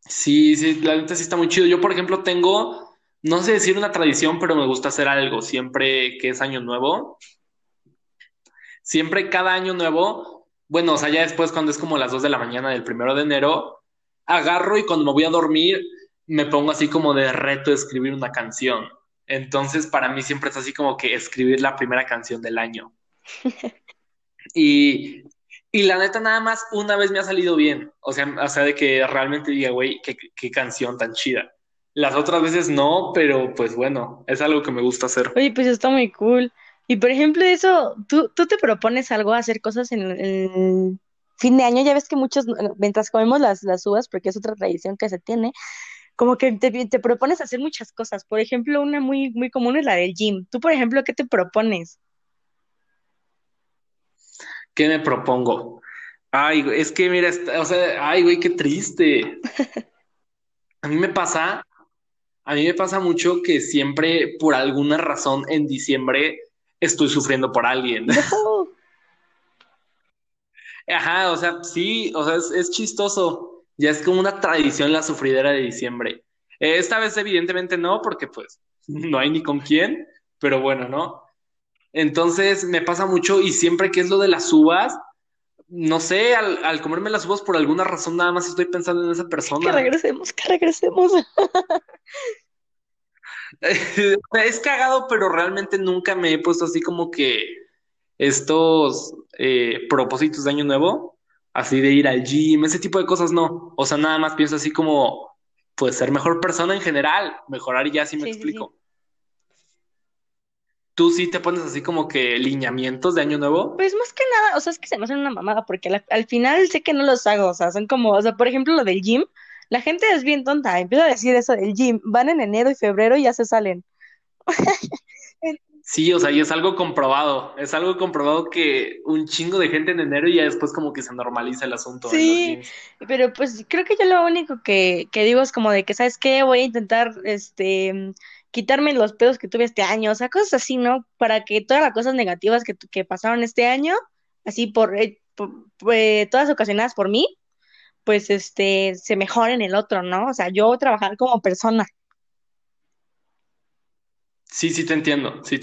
Sí, la neta sí está muy chido. Yo, por ejemplo, tengo, no sé decir una tradición, pero me gusta hacer algo siempre que es año nuevo. Siempre cada año nuevo, bueno, o sea, ya después cuando es como las 2 de la mañana del 1 de enero, agarro y cuando me voy a dormir me pongo así como de reto de escribir una canción. Entonces, para mí siempre es así como que escribir la primera canción del año. Y la neta, nada más una vez me ha salido bien. O sea de que realmente diga, güey, qué canción tan chida. Las otras veces no, pero pues bueno, es algo que me gusta hacer. Oye, pues está muy cool. Y por ejemplo, eso, ¿tú te propones algo, hacer cosas en el fin de año? Ya ves que muchos, mientras comemos las uvas, porque es otra tradición que se tiene, como que te propones hacer muchas cosas. Por ejemplo, una muy, muy común es la del gym. Tú, por ejemplo, ¿qué te propones? ¿Qué me propongo? Ay, es que mira, o sea, ay, güey, qué triste. A mí me pasa mucho que siempre, por alguna razón, en diciembre estoy sufriendo por alguien. No. Ajá, o sea, sí, o sea, es chistoso. Ya es como una tradición la sufridera de diciembre. Esta vez, evidentemente, no, porque pues no hay ni con quién, pero bueno, ¿no? Entonces me pasa mucho y siempre que es lo de las uvas, no sé, al comerme las uvas por alguna razón nada más estoy pensando en esa persona. Que regresemos. Es cagado, pero realmente nunca me he puesto así como que estos propósitos de año nuevo, así de ir al gym, ese tipo de cosas no. O sea, nada más pienso así como, pues ser mejor persona en general, mejorar y ya, si me explico. Sí. ¿Tú sí te pones así como que lineamientos de año nuevo? Pues más que nada, o sea, es que se me hacen una mamada, porque al final sé que no los hago, o sea, son como, o sea, por ejemplo, lo del gym, la gente es bien tonta, empieza a decir eso del gym, van en enero y febrero y ya se salen. Sí, o sea, y es algo comprobado que un chingo de gente en enero y ya después como que se normaliza el asunto. Sí, pero pues creo que yo lo único que digo es como de que, ¿sabes qué? Voy a intentar, quitarme los pedos que tuve este año, o sea, cosas así, ¿no? Para que todas las cosas negativas que pasaron este año, así por todas ocasionadas por mí, pues, se mejoren el otro, ¿no? O sea, yo trabajar como persona. Sí, te entiendo. Sí.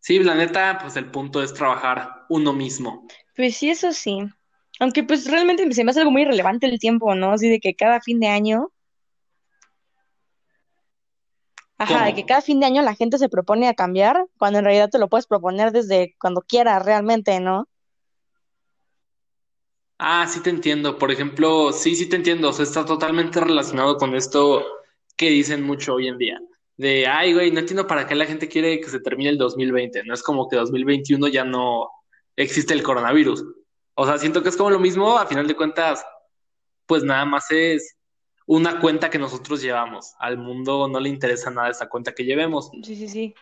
Sí, la neta, pues el punto es trabajar uno mismo. Pues sí, eso sí. Aunque pues realmente se me hace algo muy irrelevante el tiempo, ¿no? Así de que cada fin de año... Ajá, de que cada fin de año la gente se propone a cambiar, cuando en realidad te lo puedes proponer desde cuando quieras realmente, ¿no? Ah, sí te entiendo. Por ejemplo, sí te entiendo. O sea, está totalmente relacionado con esto que dicen mucho hoy en día. De, ay, güey, no entiendo para qué la gente quiere que se termine el 2020. No es como que 2021 ya no existe el coronavirus. O sea, siento que es como lo mismo. A final de cuentas, pues nada más es... una cuenta que nosotros llevamos. Al mundo no le interesa nada esa cuenta que llevemos. Sí.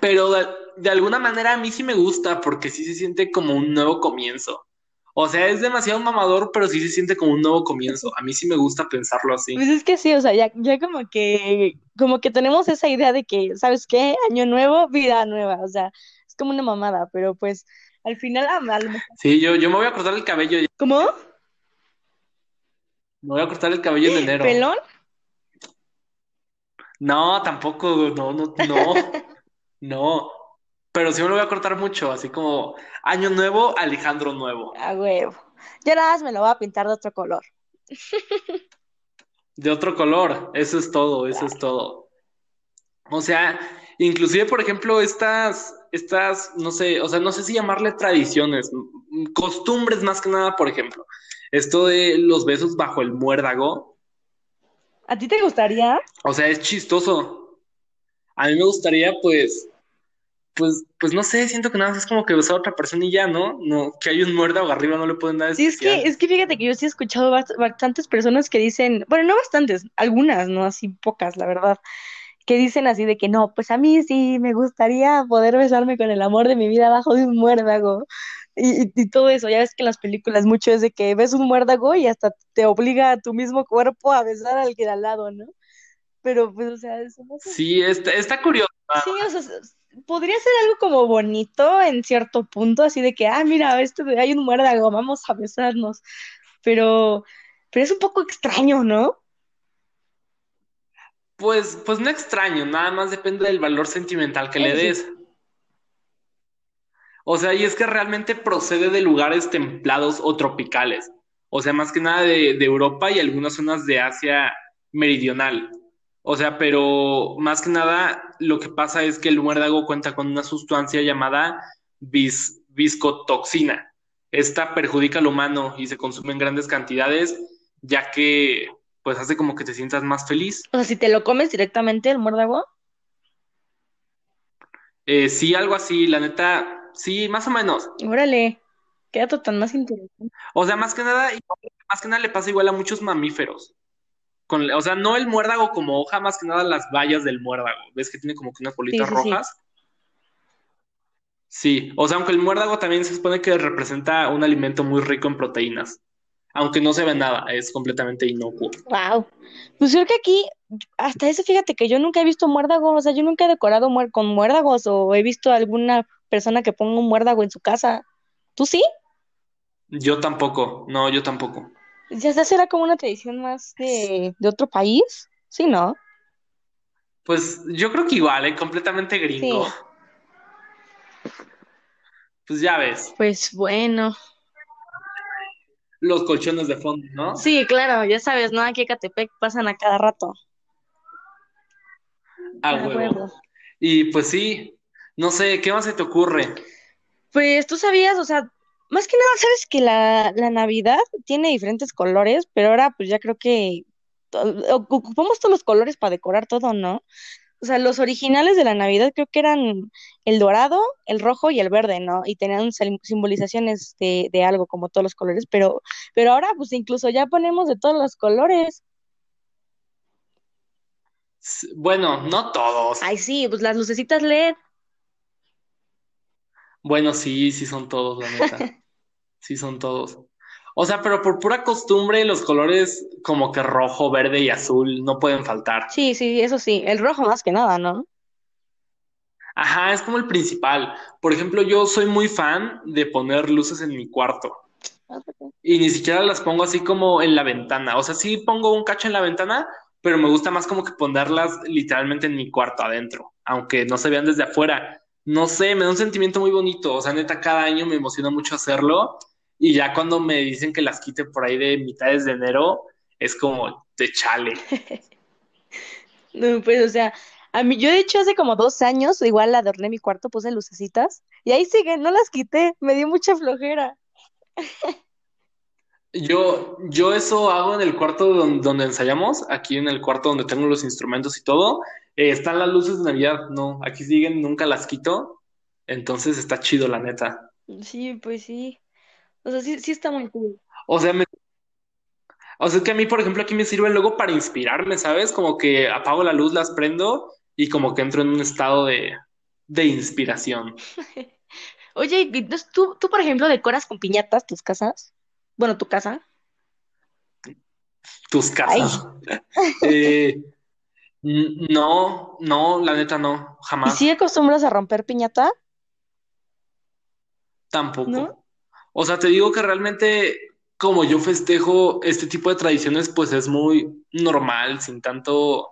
Pero de alguna manera a mí sí me gusta, porque sí se siente como un nuevo comienzo. O sea, es demasiado mamador, pero sí se siente como un nuevo comienzo. A mí sí me gusta pensarlo así. Pues es que sí, o sea, ya como que tenemos esa idea de que, ¿sabes qué? Año nuevo, vida nueva. O sea, es como una mamada, pero pues al final... Sí, yo me voy a cortar el cabello. ¿Cómo? Me voy a cortar el cabello en enero. ¿Pelón? No, tampoco, no. No, pero sí me lo voy a cortar mucho, así como año nuevo, Alejandro nuevo. A huevo. Yo nada más me lo voy a pintar de otro color. De otro color, eso es todo, eso es todo. O sea, inclusive, por ejemplo, estas, no sé, o sea, no sé si llamarle tradiciones, costumbres más que nada, por ejemplo. Esto de los besos bajo el muérdago, ¿A ti te gustaría? O sea, es chistoso. A mí me gustaría, pues no sé, siento que nada más es como que besar a otra persona y ya, ¿no? No, que hay un muérdago arriba, no le pueden dar. Sí, es que fíjate que yo sí he escuchado bastantes personas que dicen, bueno, no bastantes, algunas, no así pocas, la verdad, que dicen así de que no, pues a mí sí me gustaría poder besarme con el amor de mi vida abajo de un muérdago. Y todo eso, ya ves que en las películas mucho es de que ves un muérdago y hasta te obliga a tu mismo cuerpo a besar al que de al lado, ¿no? Pero pues, o sea, eso no sé. Sí, está curioso. Sí, o sea, podría ser algo como bonito en cierto punto, así de que, ah, mira, hay un muérdago, vamos a besarnos. Pero es un poco extraño, ¿no? Pues no extraño, nada más depende del valor sentimental que le des. O sea, y es que realmente procede de lugares templados o tropicales. O sea, más que nada de Europa y algunas zonas de Asia meridional. O sea, pero más que nada lo que pasa es que el muérdago cuenta con una sustancia llamada viscotoxina. Esta perjudica al humano y se consume en grandes cantidades, ya que pues hace como que te sientas más feliz. O sea, si te lo comes directamente, el muérdago. Sí, algo así, la neta. Sí, más o menos. Órale, qué dato tan más interesante. O sea, más que nada le pasa igual a muchos mamíferos. O sea, no el muérdago como hoja, más que nada las bayas del muérdago. ¿Ves que tiene como que unas bolitas rojas? Sí, o sea, aunque el muérdago también se supone que representa un alimento muy rico en proteínas. Aunque no se ve nada, es completamente inocuo. Wow. Pues creo que aquí, hasta eso, fíjate que yo nunca he visto muérdagos. O sea, yo nunca he decorado con muérdagos o he visto alguna persona que ponga un muérdago en su casa. ¿Tú sí? Yo tampoco. No, yo tampoco. ¿Ya será como una tradición más de otro país? Sí, ¿no? Pues yo creo que igual, completamente gringo. Sí. Pues ya ves. Pues bueno. Los colchones de fondo, ¿no? Sí, claro, ya sabes, ¿no? Aquí en Ecatepec pasan a cada rato. Ah, huevo. Y pues sí, no sé, ¿qué más se te ocurre? Pues tú sabías, o sea, más que nada sabes que la Navidad tiene diferentes colores, pero ahora pues ya creo que ocupamos todos los colores para decorar todo, ¿no? O sea, los originales de la Navidad creo que eran el dorado, el rojo y el verde, ¿no? Y tenían simbolizaciones de algo, como todos los colores, pero ahora pues incluso ya ponemos de todos los colores. Bueno, no todos. Ay, sí, pues las lucecitas LED. Bueno, sí son todos, la neta. Sí son todos. O sea, pero por pura costumbre los colores como que rojo, verde y azul no pueden faltar. Sí, eso sí. El rojo más que nada, ¿no? Ajá, es como el principal. Por ejemplo, yo soy muy fan de poner luces en mi cuarto. Y ni siquiera las pongo así como en la ventana. O sea, sí pongo un cacho en la ventana, pero me gusta más como que ponerlas literalmente en mi cuarto adentro, aunque no se vean desde afuera. No sé, me da un sentimiento muy bonito. O sea, neta, cada año me emociona mucho hacerlo. Y ya cuando me dicen que las quite por ahí de mitades de enero, es como, te chale. No, pues, o sea, a mí, yo de hecho hace como 2 años, igual adorné mi cuarto, puse lucecitas. Y ahí siguen, no las quité, me dio mucha flojera. Yo eso hago en el cuarto donde ensayamos, aquí en el cuarto donde tengo los instrumentos y todo. Están las luces de Navidad, no, aquí siguen, nunca las quito, entonces está chido, la neta. Sí, pues sí, o sea, sí está muy cool. O sea, es que a mí, por ejemplo, aquí me sirve luego para inspirarme, ¿sabes? Como que apago la luz, las prendo y como que entro en un estado de inspiración. Oye, ¿tú, por ejemplo, decoras con piñatas tus casas? Bueno, tu casa. Tus casas. No, la neta no, jamás. ¿Y si acostumbras a romper piñata? Tampoco. ¿No? O sea, te digo que realmente, como yo festejo este tipo de tradiciones, pues es muy normal, sin tanto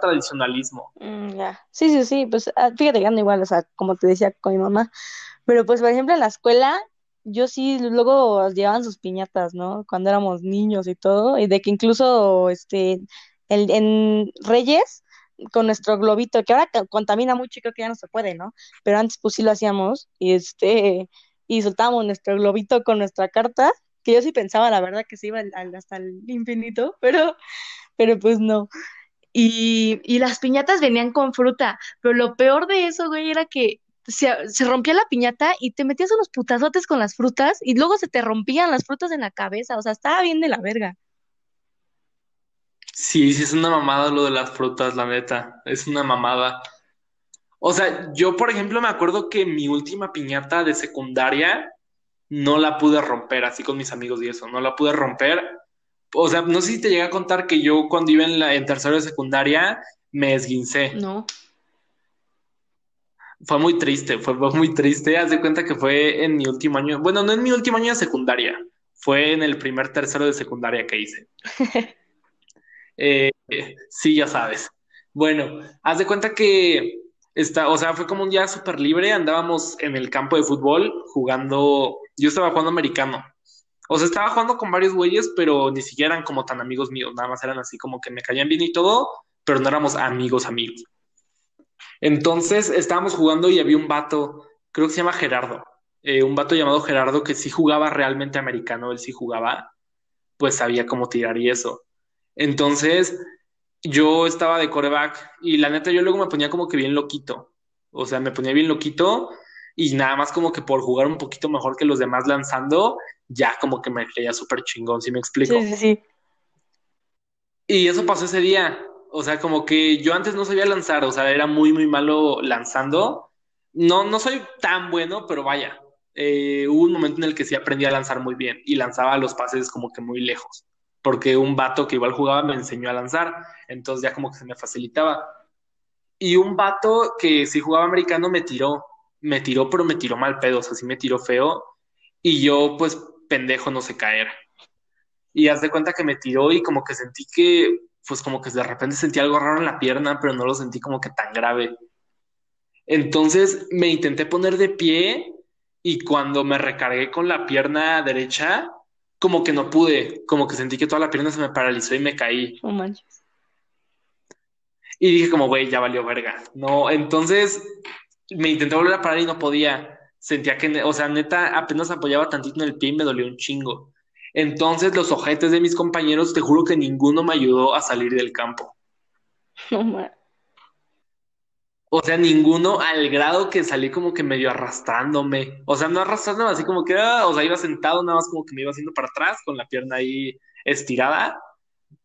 tradicionalismo. Ya. Sí, pues fíjate que ando igual, o sea, como te decía con mi mamá. Pero pues, por ejemplo, en la escuela, yo sí, luego llevaban sus piñatas, ¿no? Cuando éramos niños y todo, y de que incluso, en Reyes, con nuestro globito, que ahora contamina mucho y creo que ya no se puede, ¿no? Pero antes pues sí lo hacíamos, y soltábamos nuestro globito con nuestra carta, que yo sí pensaba, la verdad, que se iba hasta el infinito, pero pero pues no. Y las piñatas venían con fruta, pero lo peor de eso, güey, era que se rompía la piñata y te metías unos putazotes con las frutas y luego se te rompían las frutas en la cabeza, o sea, estaba bien de la verga. Sí, sí es una mamada lo de las frutas, la neta, es una mamada. O sea, yo, por ejemplo, me acuerdo que mi última piñata de secundaria no la pude romper, así con mis amigos y eso, no la pude romper. O sea, no sé si te llegué a contar que yo cuando iba en tercero de secundaria me esguincé. No. Fue muy triste. Haz de cuenta que fue en mi último año. Bueno, no en mi último año de secundaria. Fue en el primer tercero de secundaria que hice. Sí, ya sabes. Bueno, haz de cuenta que fue como un día súper libre. Andábamos en el campo de fútbol jugando. Yo estaba jugando americano. O sea, estaba jugando con varios güeyes, pero ni siquiera eran como tan amigos míos. Nada más eran así como que me caían bien y todo, pero no éramos amigos. Entonces estábamos jugando y había un vato, creo que se llama Gerardo. Un vato llamado Gerardo que sí jugaba realmente americano. Él sí jugaba, pues sabía cómo tirar y eso. Entonces yo estaba de quarterback y la neta yo luego me ponía como que bien loquito. O sea, me ponía bien loquito y nada más como que por jugar un poquito mejor que los demás lanzando... ya como que me creía súper chingón, ¿sí me explico? Sí. Y eso pasó ese día. O sea, como que yo antes no sabía lanzar, o sea, era muy, muy malo lanzando. No soy tan bueno, pero vaya. Hubo un momento en el que sí aprendí a lanzar muy bien y lanzaba los pases como que muy lejos, porque un vato que igual jugaba me enseñó a lanzar, entonces ya como que se me facilitaba. Y un vato que sí jugaba americano me tiró, pero me tiró mal pedo, o sea, sí me tiró feo. Y yo, pues, pendejo, no sé caer. Y haz de cuenta que me tiró y como que sentí que, pues, como que de repente sentí algo raro en la pierna, pero no lo sentí como que tan grave. Entonces me intenté poner de pie y cuando me recargué con la pierna derecha, como que no pude, como que sentí que toda la pierna se me paralizó y me caí. No manches. Y dije como, güey, ya valió verga. No, entonces me intenté volver a parar y no podía. Sentía que, o sea, neta, apenas apoyaba tantito en el pie y me dolió un chingo. Entonces, los ojetes de mis compañeros, te juro que ninguno me ayudó a salir del campo. O sea, ninguno, al grado que salí como que medio arrastrándome. O sea, no arrastrándome, así como que, o sea, iba sentado, nada más como que me iba haciendo para atrás, con la pierna ahí estirada.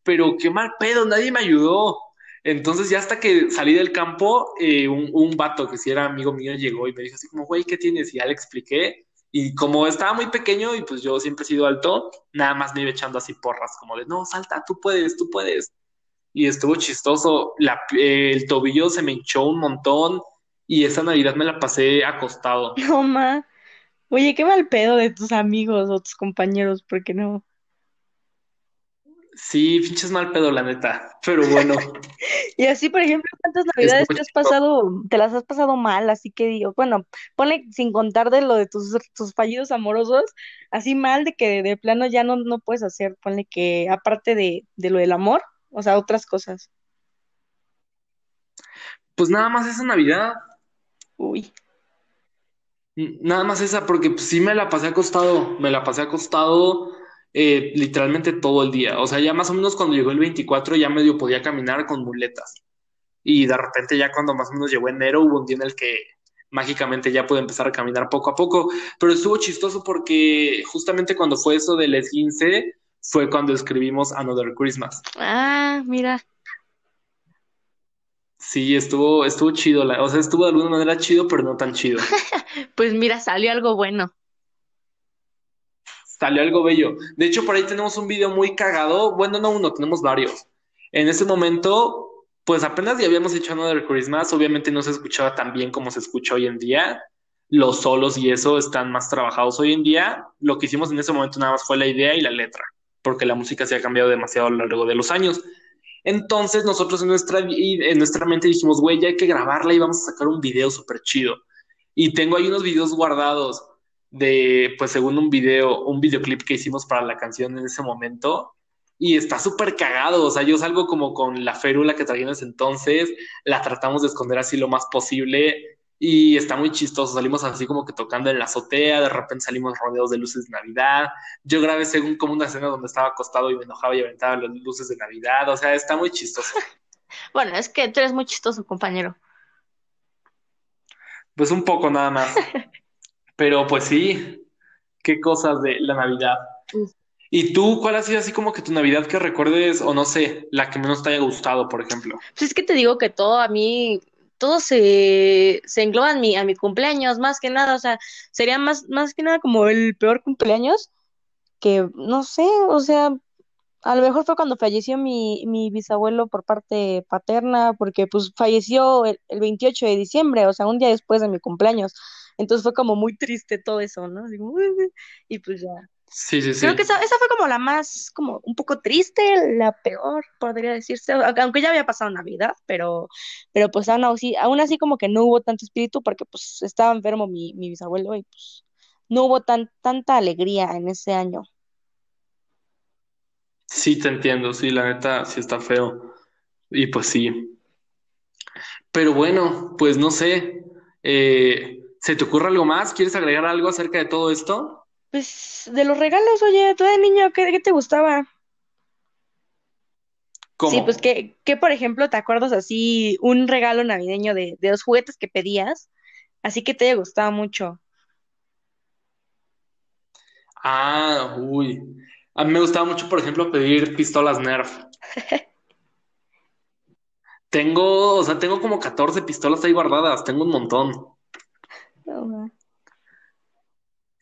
Pero qué mal pedo, nadie me ayudó. Entonces ya hasta que salí del campo, un vato que sí era amigo mío llegó y me dijo así como, güey, ¿qué tienes? Y ya le expliqué. Y como estaba muy pequeño y pues yo siempre he sido alto, nada más me iba echando así porras, como de, no, salta, tú puedes. Y estuvo chistoso. El tobillo se me hinchó un montón y esa Navidad me la pasé acostado. No, ma. Oye, qué mal pedo de tus amigos o tus compañeros, ¿por qué no? Sí, pinches mal pedo, la neta, pero bueno. Y así, por ejemplo, ¿cuántas navidades te las has pasado mal? Así que digo, bueno, ponle sin contar de lo de tus fallidos amorosos, así mal de que de plano ya no puedes hacer, ponle que aparte de lo del amor, o sea, otras cosas. Pues nada más esa Navidad. Uy. Nada más esa, porque pues, sí me la pasé acostado. Literalmente todo el día. O sea, ya más o menos cuando llegó el 24 ya medio podía caminar con muletas. Y de repente ya cuando más o menos llegó enero hubo un día en el que mágicamente ya pude empezar a caminar poco a poco. Pero estuvo chistoso porque justamente cuando fue eso del esguince fue cuando escribimos Another Christmas. Ah, mira. Sí, estuvo chido. O sea, estuvo de alguna manera chido, pero no tan chido. Pues mira, salió algo bueno. Salió algo bello. De hecho, por ahí tenemos un video muy cagado. Bueno, no uno, tenemos varios. En ese momento, pues apenas ya habíamos hecho Another Christmas. Obviamente no se escuchaba tan bien como se escucha hoy en día. Los solos y eso están más trabajados hoy en día. Lo que hicimos en ese momento nada más fue la idea y la letra, porque la música se ha cambiado demasiado a lo largo de los años. Entonces nosotros en nuestra mente dijimos, güey, ya hay que grabarla y vamos a sacar un video súper chido. Y tengo ahí unos videos guardados de, pues según un videoclip que hicimos para la canción en ese momento, y está súper cagado. O sea, yo salgo como con la férula que traía en ese entonces, la tratamos de esconder así lo más posible, y está muy chistoso. Salimos así como que tocando en la azotea, de repente salimos rodeados de luces de Navidad. Yo grabé según como una escena donde estaba acostado y me enojaba y aventaba las luces de Navidad. O sea, está muy chistoso. Bueno, es que tú eres muy chistoso, compañero. Pues un poco nada más. Pero pues sí, qué cosas de la Navidad. ¿Y tú cuál ha sido así como que tu Navidad que recuerdes, o no sé, la que menos te haya gustado, por ejemplo? Pues es que te digo que todo a mí, todo se engloba en a mi cumpleaños, más que nada. O sea, sería más que nada como el peor cumpleaños que, no sé, o sea, a lo mejor fue cuando falleció mi bisabuelo por parte paterna, porque pues falleció el 28 de diciembre, o sea, un día después de mi cumpleaños. Entonces fue como muy triste todo eso, ¿no? Así, y pues ya. Sí. Creo que esa fue como la más, como un poco triste, la peor, podría decirse, aunque ya había pasado Navidad, pero pues aún así como que no hubo tanto espíritu, porque pues estaba enfermo mi bisabuelo, y pues no hubo tanta alegría en ese año. Sí, te entiendo, sí, la neta, sí está feo, y pues sí. Pero bueno, pues no sé, ¿se te ocurre algo más? ¿Quieres agregar algo acerca de todo esto? Pues, de los regalos, oye, tú de niño, ¿qué te gustaba? ¿Cómo? Sí, pues, ¿qué, por ejemplo, te acuerdas así un regalo navideño de los juguetes que pedías? Así que te haya gustado mucho. Ah, uy. A mí me gustaba mucho, por ejemplo, pedir pistolas Nerf. Tengo como 14 pistolas ahí guardadas, tengo un montón. No, ma.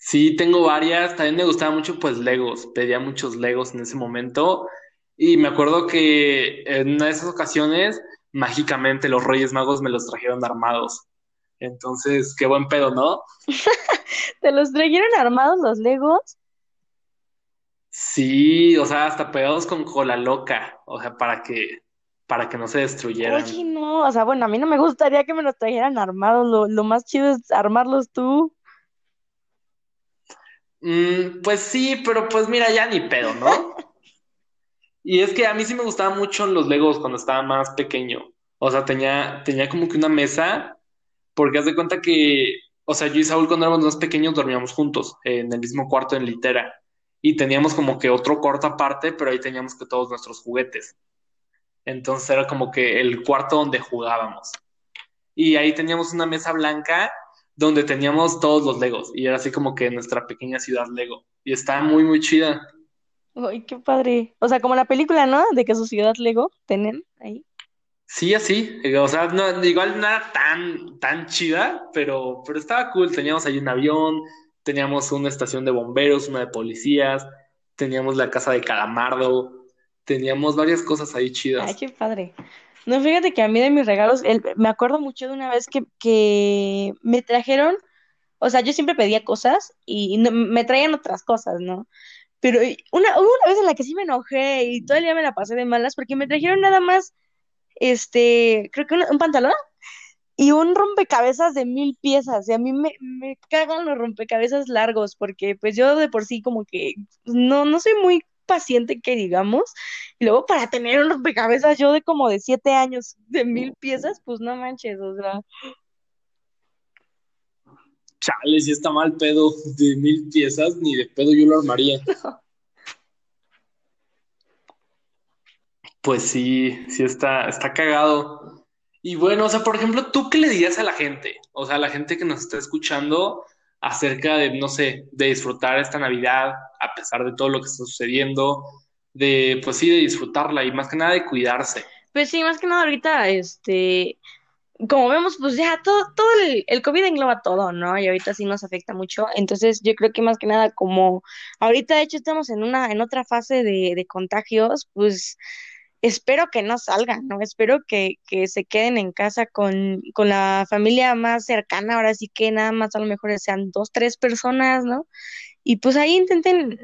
Sí, tengo varias. También me gustaba mucho, pues, Legos. Pedía muchos Legos en ese momento. Y me acuerdo que en una de esas ocasiones, mágicamente, los Reyes Magos me los trajeron armados. Entonces, qué buen pedo, ¿no? ¿Te los trajeron armados los Legos? Sí, o sea, hasta pegados con cola loca. O sea, para que no se destruyeran. Oye, no. O sea, bueno, a mí no me gustaría que me los trajeran armados. Lo más chido es armarlos tú. Pues sí, pero pues mira, ya ni pedo, ¿no? Y es que a mí sí me gustaban mucho los Legos cuando estaba más pequeño. O sea, tenía como que una mesa, porque haz de cuenta que, o sea, yo y Saúl cuando éramos más pequeños dormíamos juntos, en el mismo cuarto en litera. Y teníamos como que otro cuarto aparte, pero ahí teníamos que todos nuestros juguetes. Entonces era como que el cuarto donde jugábamos. Y ahí teníamos una mesa blanca donde teníamos todos los Legos, y era así como que nuestra pequeña ciudad Lego, y estaba muy, muy chida. Ay, qué padre. O sea, como la película, ¿no? De que su ciudad Lego tienen ahí. Sí, así. O sea, no, igual no era tan chida, pero estaba cool. Teníamos ahí un avión, teníamos una estación de bomberos, una de policías, teníamos la casa de Calamardo, teníamos varias cosas ahí chidas. Ay, qué padre. No, fíjate que a mí de mis regalos, me acuerdo mucho de una vez que me trajeron, o sea, yo siempre pedía cosas y no, me traían otras cosas, ¿no? Pero hubo una vez en la que sí me enojé y todo el día me la pasé de malas porque me trajeron nada más, creo que un pantalón y un rompecabezas de 1000 piezas. Y a mí me cagan los rompecabezas largos porque pues yo de por sí como que no soy muy paciente que digamos, y luego para tener un rompecabezas yo de como de 7 años de 1000 piezas, pues no manches, o sea. Chale, si está mal pedo de 1000 piezas, ni de pedo yo lo armaría. No. Pues sí, sí está cagado. Y bueno, o sea, por ejemplo, ¿tú qué le dirías a la gente? O sea, a la gente que nos está escuchando acerca de, no sé, de disfrutar esta Navidad, a pesar de todo lo que está sucediendo, de, pues sí, de disfrutarla y más que nada de cuidarse. Pues sí, más que nada ahorita, como vemos, pues ya todo el COVID engloba todo, ¿no? Y ahorita sí nos afecta mucho, entonces yo creo que más que nada como ahorita de hecho estamos en otra fase de contagios, pues espero que no salgan, ¿no? Espero que se queden en casa con la familia más cercana, ahora sí que nada más a lo mejor sean 2, 3 personas, ¿no? Y pues ahí intenten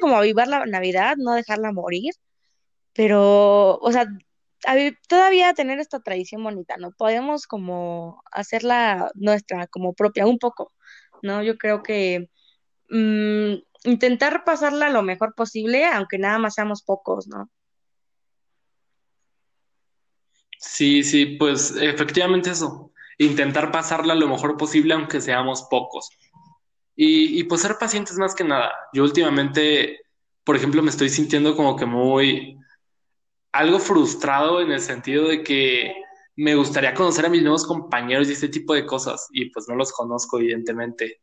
como avivar la Navidad, no dejarla morir, pero, o sea, todavía tener esta tradición bonita, ¿no? Podemos como hacerla nuestra, como propia, un poco, ¿no? Yo creo que intentar pasarla lo mejor posible, aunque nada más seamos pocos, ¿no? Sí, pues efectivamente eso. intentar pasarla lo mejor posible, aunque seamos pocos. Y pues ser pacientes más que nada. Yo últimamente, por ejemplo, me estoy sintiendo como que muy... algo frustrado en el sentido de que me gustaría conocer a mis nuevos compañeros y este tipo de cosas. Y pues no los conozco, evidentemente.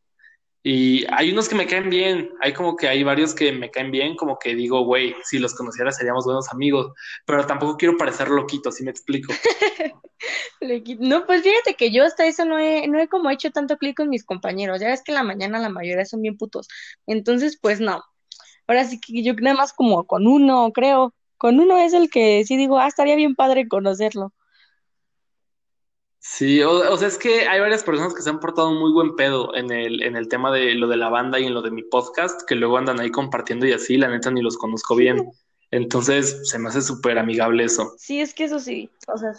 Y hay unos que me caen bien. Hay como que hay varios que me caen bien, como que digo, güey, si los conociera seríamos buenos amigos. Pero tampoco quiero parecer loquito, ¿sí me explico? No, pues fíjate que yo hasta eso no he como hecho tanto clic con mis compañeros. Ya ves que en la mañana la mayoría son bien putos. Entonces, pues no. Ahora sí que yo nada más como con uno, creo. Con uno es el que sí digo, estaría bien padre conocerlo. Sí, o sea, es que hay varias personas que se han portado muy buen pedo en el tema de lo de la banda y en lo de mi podcast, que luego andan ahí compartiendo y así, la neta ni los conozco bien. Entonces, se me hace súper amigable eso. Sí, es que eso sí, o sea...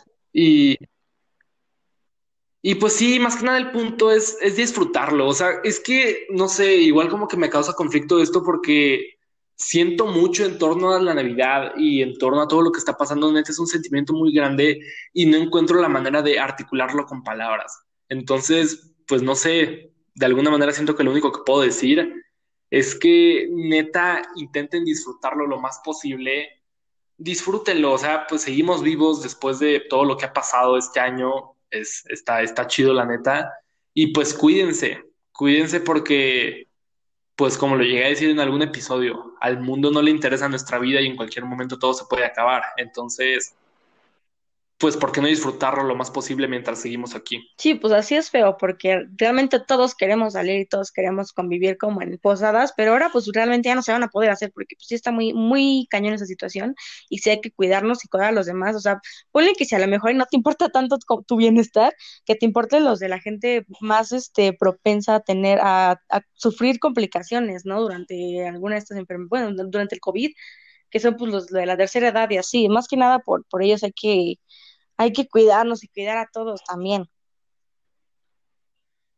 Y pues sí, más que nada el punto es disfrutarlo. O sea, es que, no sé, igual como que me causa conflicto esto porque siento mucho en torno a la Navidad y en torno a todo lo que está pasando. Neta, es un sentimiento muy grande y no encuentro la manera de articularlo con palabras. Entonces, pues no sé, de alguna manera siento que lo único que puedo decir es que neta intenten disfrutarlo lo más posible. Disfrútenlo, o sea, pues seguimos vivos después de todo lo que ha pasado este año. Está chido, la neta. Y pues cuídense porque, pues como lo llegué a decir en algún episodio, al mundo no le interesa nuestra vida y en cualquier momento todo se puede acabar. Entonces, pues ¿por qué no disfrutarlo lo más posible mientras seguimos aquí? Sí, pues así es feo, porque realmente todos queremos salir y todos queremos convivir como en posadas, pero ahora pues realmente ya no se van a poder hacer porque pues sí está muy, muy cañón esa situación y sí hay que cuidarnos y cuidar a los demás. O sea, ponle que si a lo mejor no te importa tanto tu bienestar, que te importen los de la gente más propensa a tener, a sufrir complicaciones, ¿no? Durante alguna de estas enfermedades, bueno, durante el COVID, que son pues los de la tercera edad y así. Más que nada por ellos hay que cuidarnos y cuidar a todos también.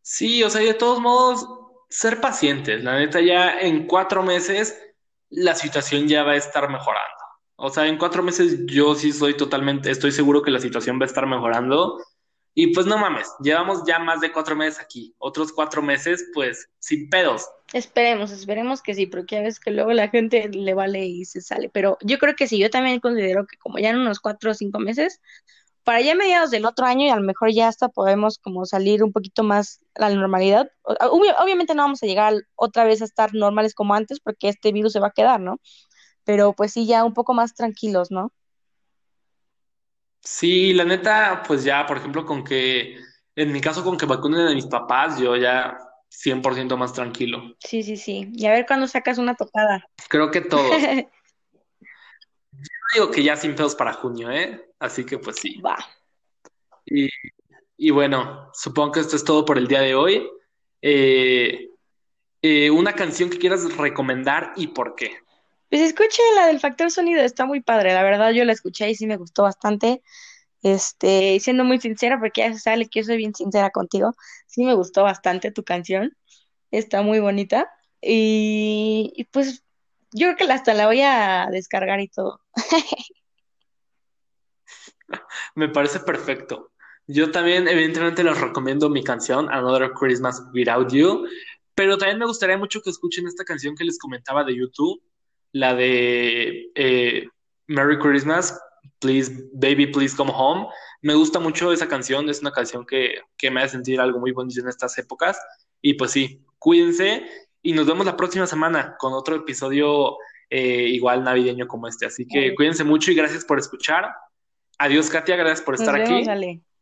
Sí, o sea, de todos modos, ser pacientes. La neta, ya en 4 meses la situación ya va a estar mejorando. O sea, en 4 meses yo sí estoy seguro que la situación va a estar mejorando. Y pues no mames, llevamos ya más de 4 meses aquí. Otros 4 meses, pues, sin pedos. Esperemos que sí, porque a veces que luego la gente le vale y se sale. Pero yo creo que sí, yo también considero que como ya en unos 4 o 5 meses... para ya mediados del otro año y a lo mejor ya hasta podemos como salir un poquito más a la normalidad. Obviamente no vamos a llegar otra vez a estar normales como antes porque este virus se va a quedar, ¿no? Pero pues sí, ya un poco más tranquilos, ¿no? Sí, la neta, pues ya, por ejemplo, en mi caso, con que vacunen a mis papás, yo ya 100% más tranquilo. Sí. Y a ver cuándo sacas una topada. Creo que todo. Yo digo que ya sin pedos para junio, ¿eh? Así que pues sí. Va. Y bueno, supongo que esto es todo por el día de hoy. Una canción que quieras recomendar y por qué. Pues escuchen la del Factor Sonido, está muy padre. La verdad, yo la escuché y sí me gustó bastante. Siendo muy sincera, porque ya se sabe que yo soy bien sincera contigo. Sí me gustó bastante tu canción. Está muy bonita. Y pues... yo creo que hasta la voy a descargar y todo. Me parece perfecto. Yo también, evidentemente, les recomiendo mi canción, Another Christmas Without You. Pero también me gustaría mucho que escuchen esta canción que les comentaba de YouTube, la de Merry Christmas, Please, Baby, Please Come Home. Me gusta mucho esa canción. Es una canción que me hace sentir algo muy bonito en estas épocas. Y pues sí, cuídense. Y nos vemos la próxima semana con otro episodio igual navideño como este. Así que cuídense mucho y gracias por escuchar. Adiós, Katia, gracias por estar aquí. Nos vemos, Ale.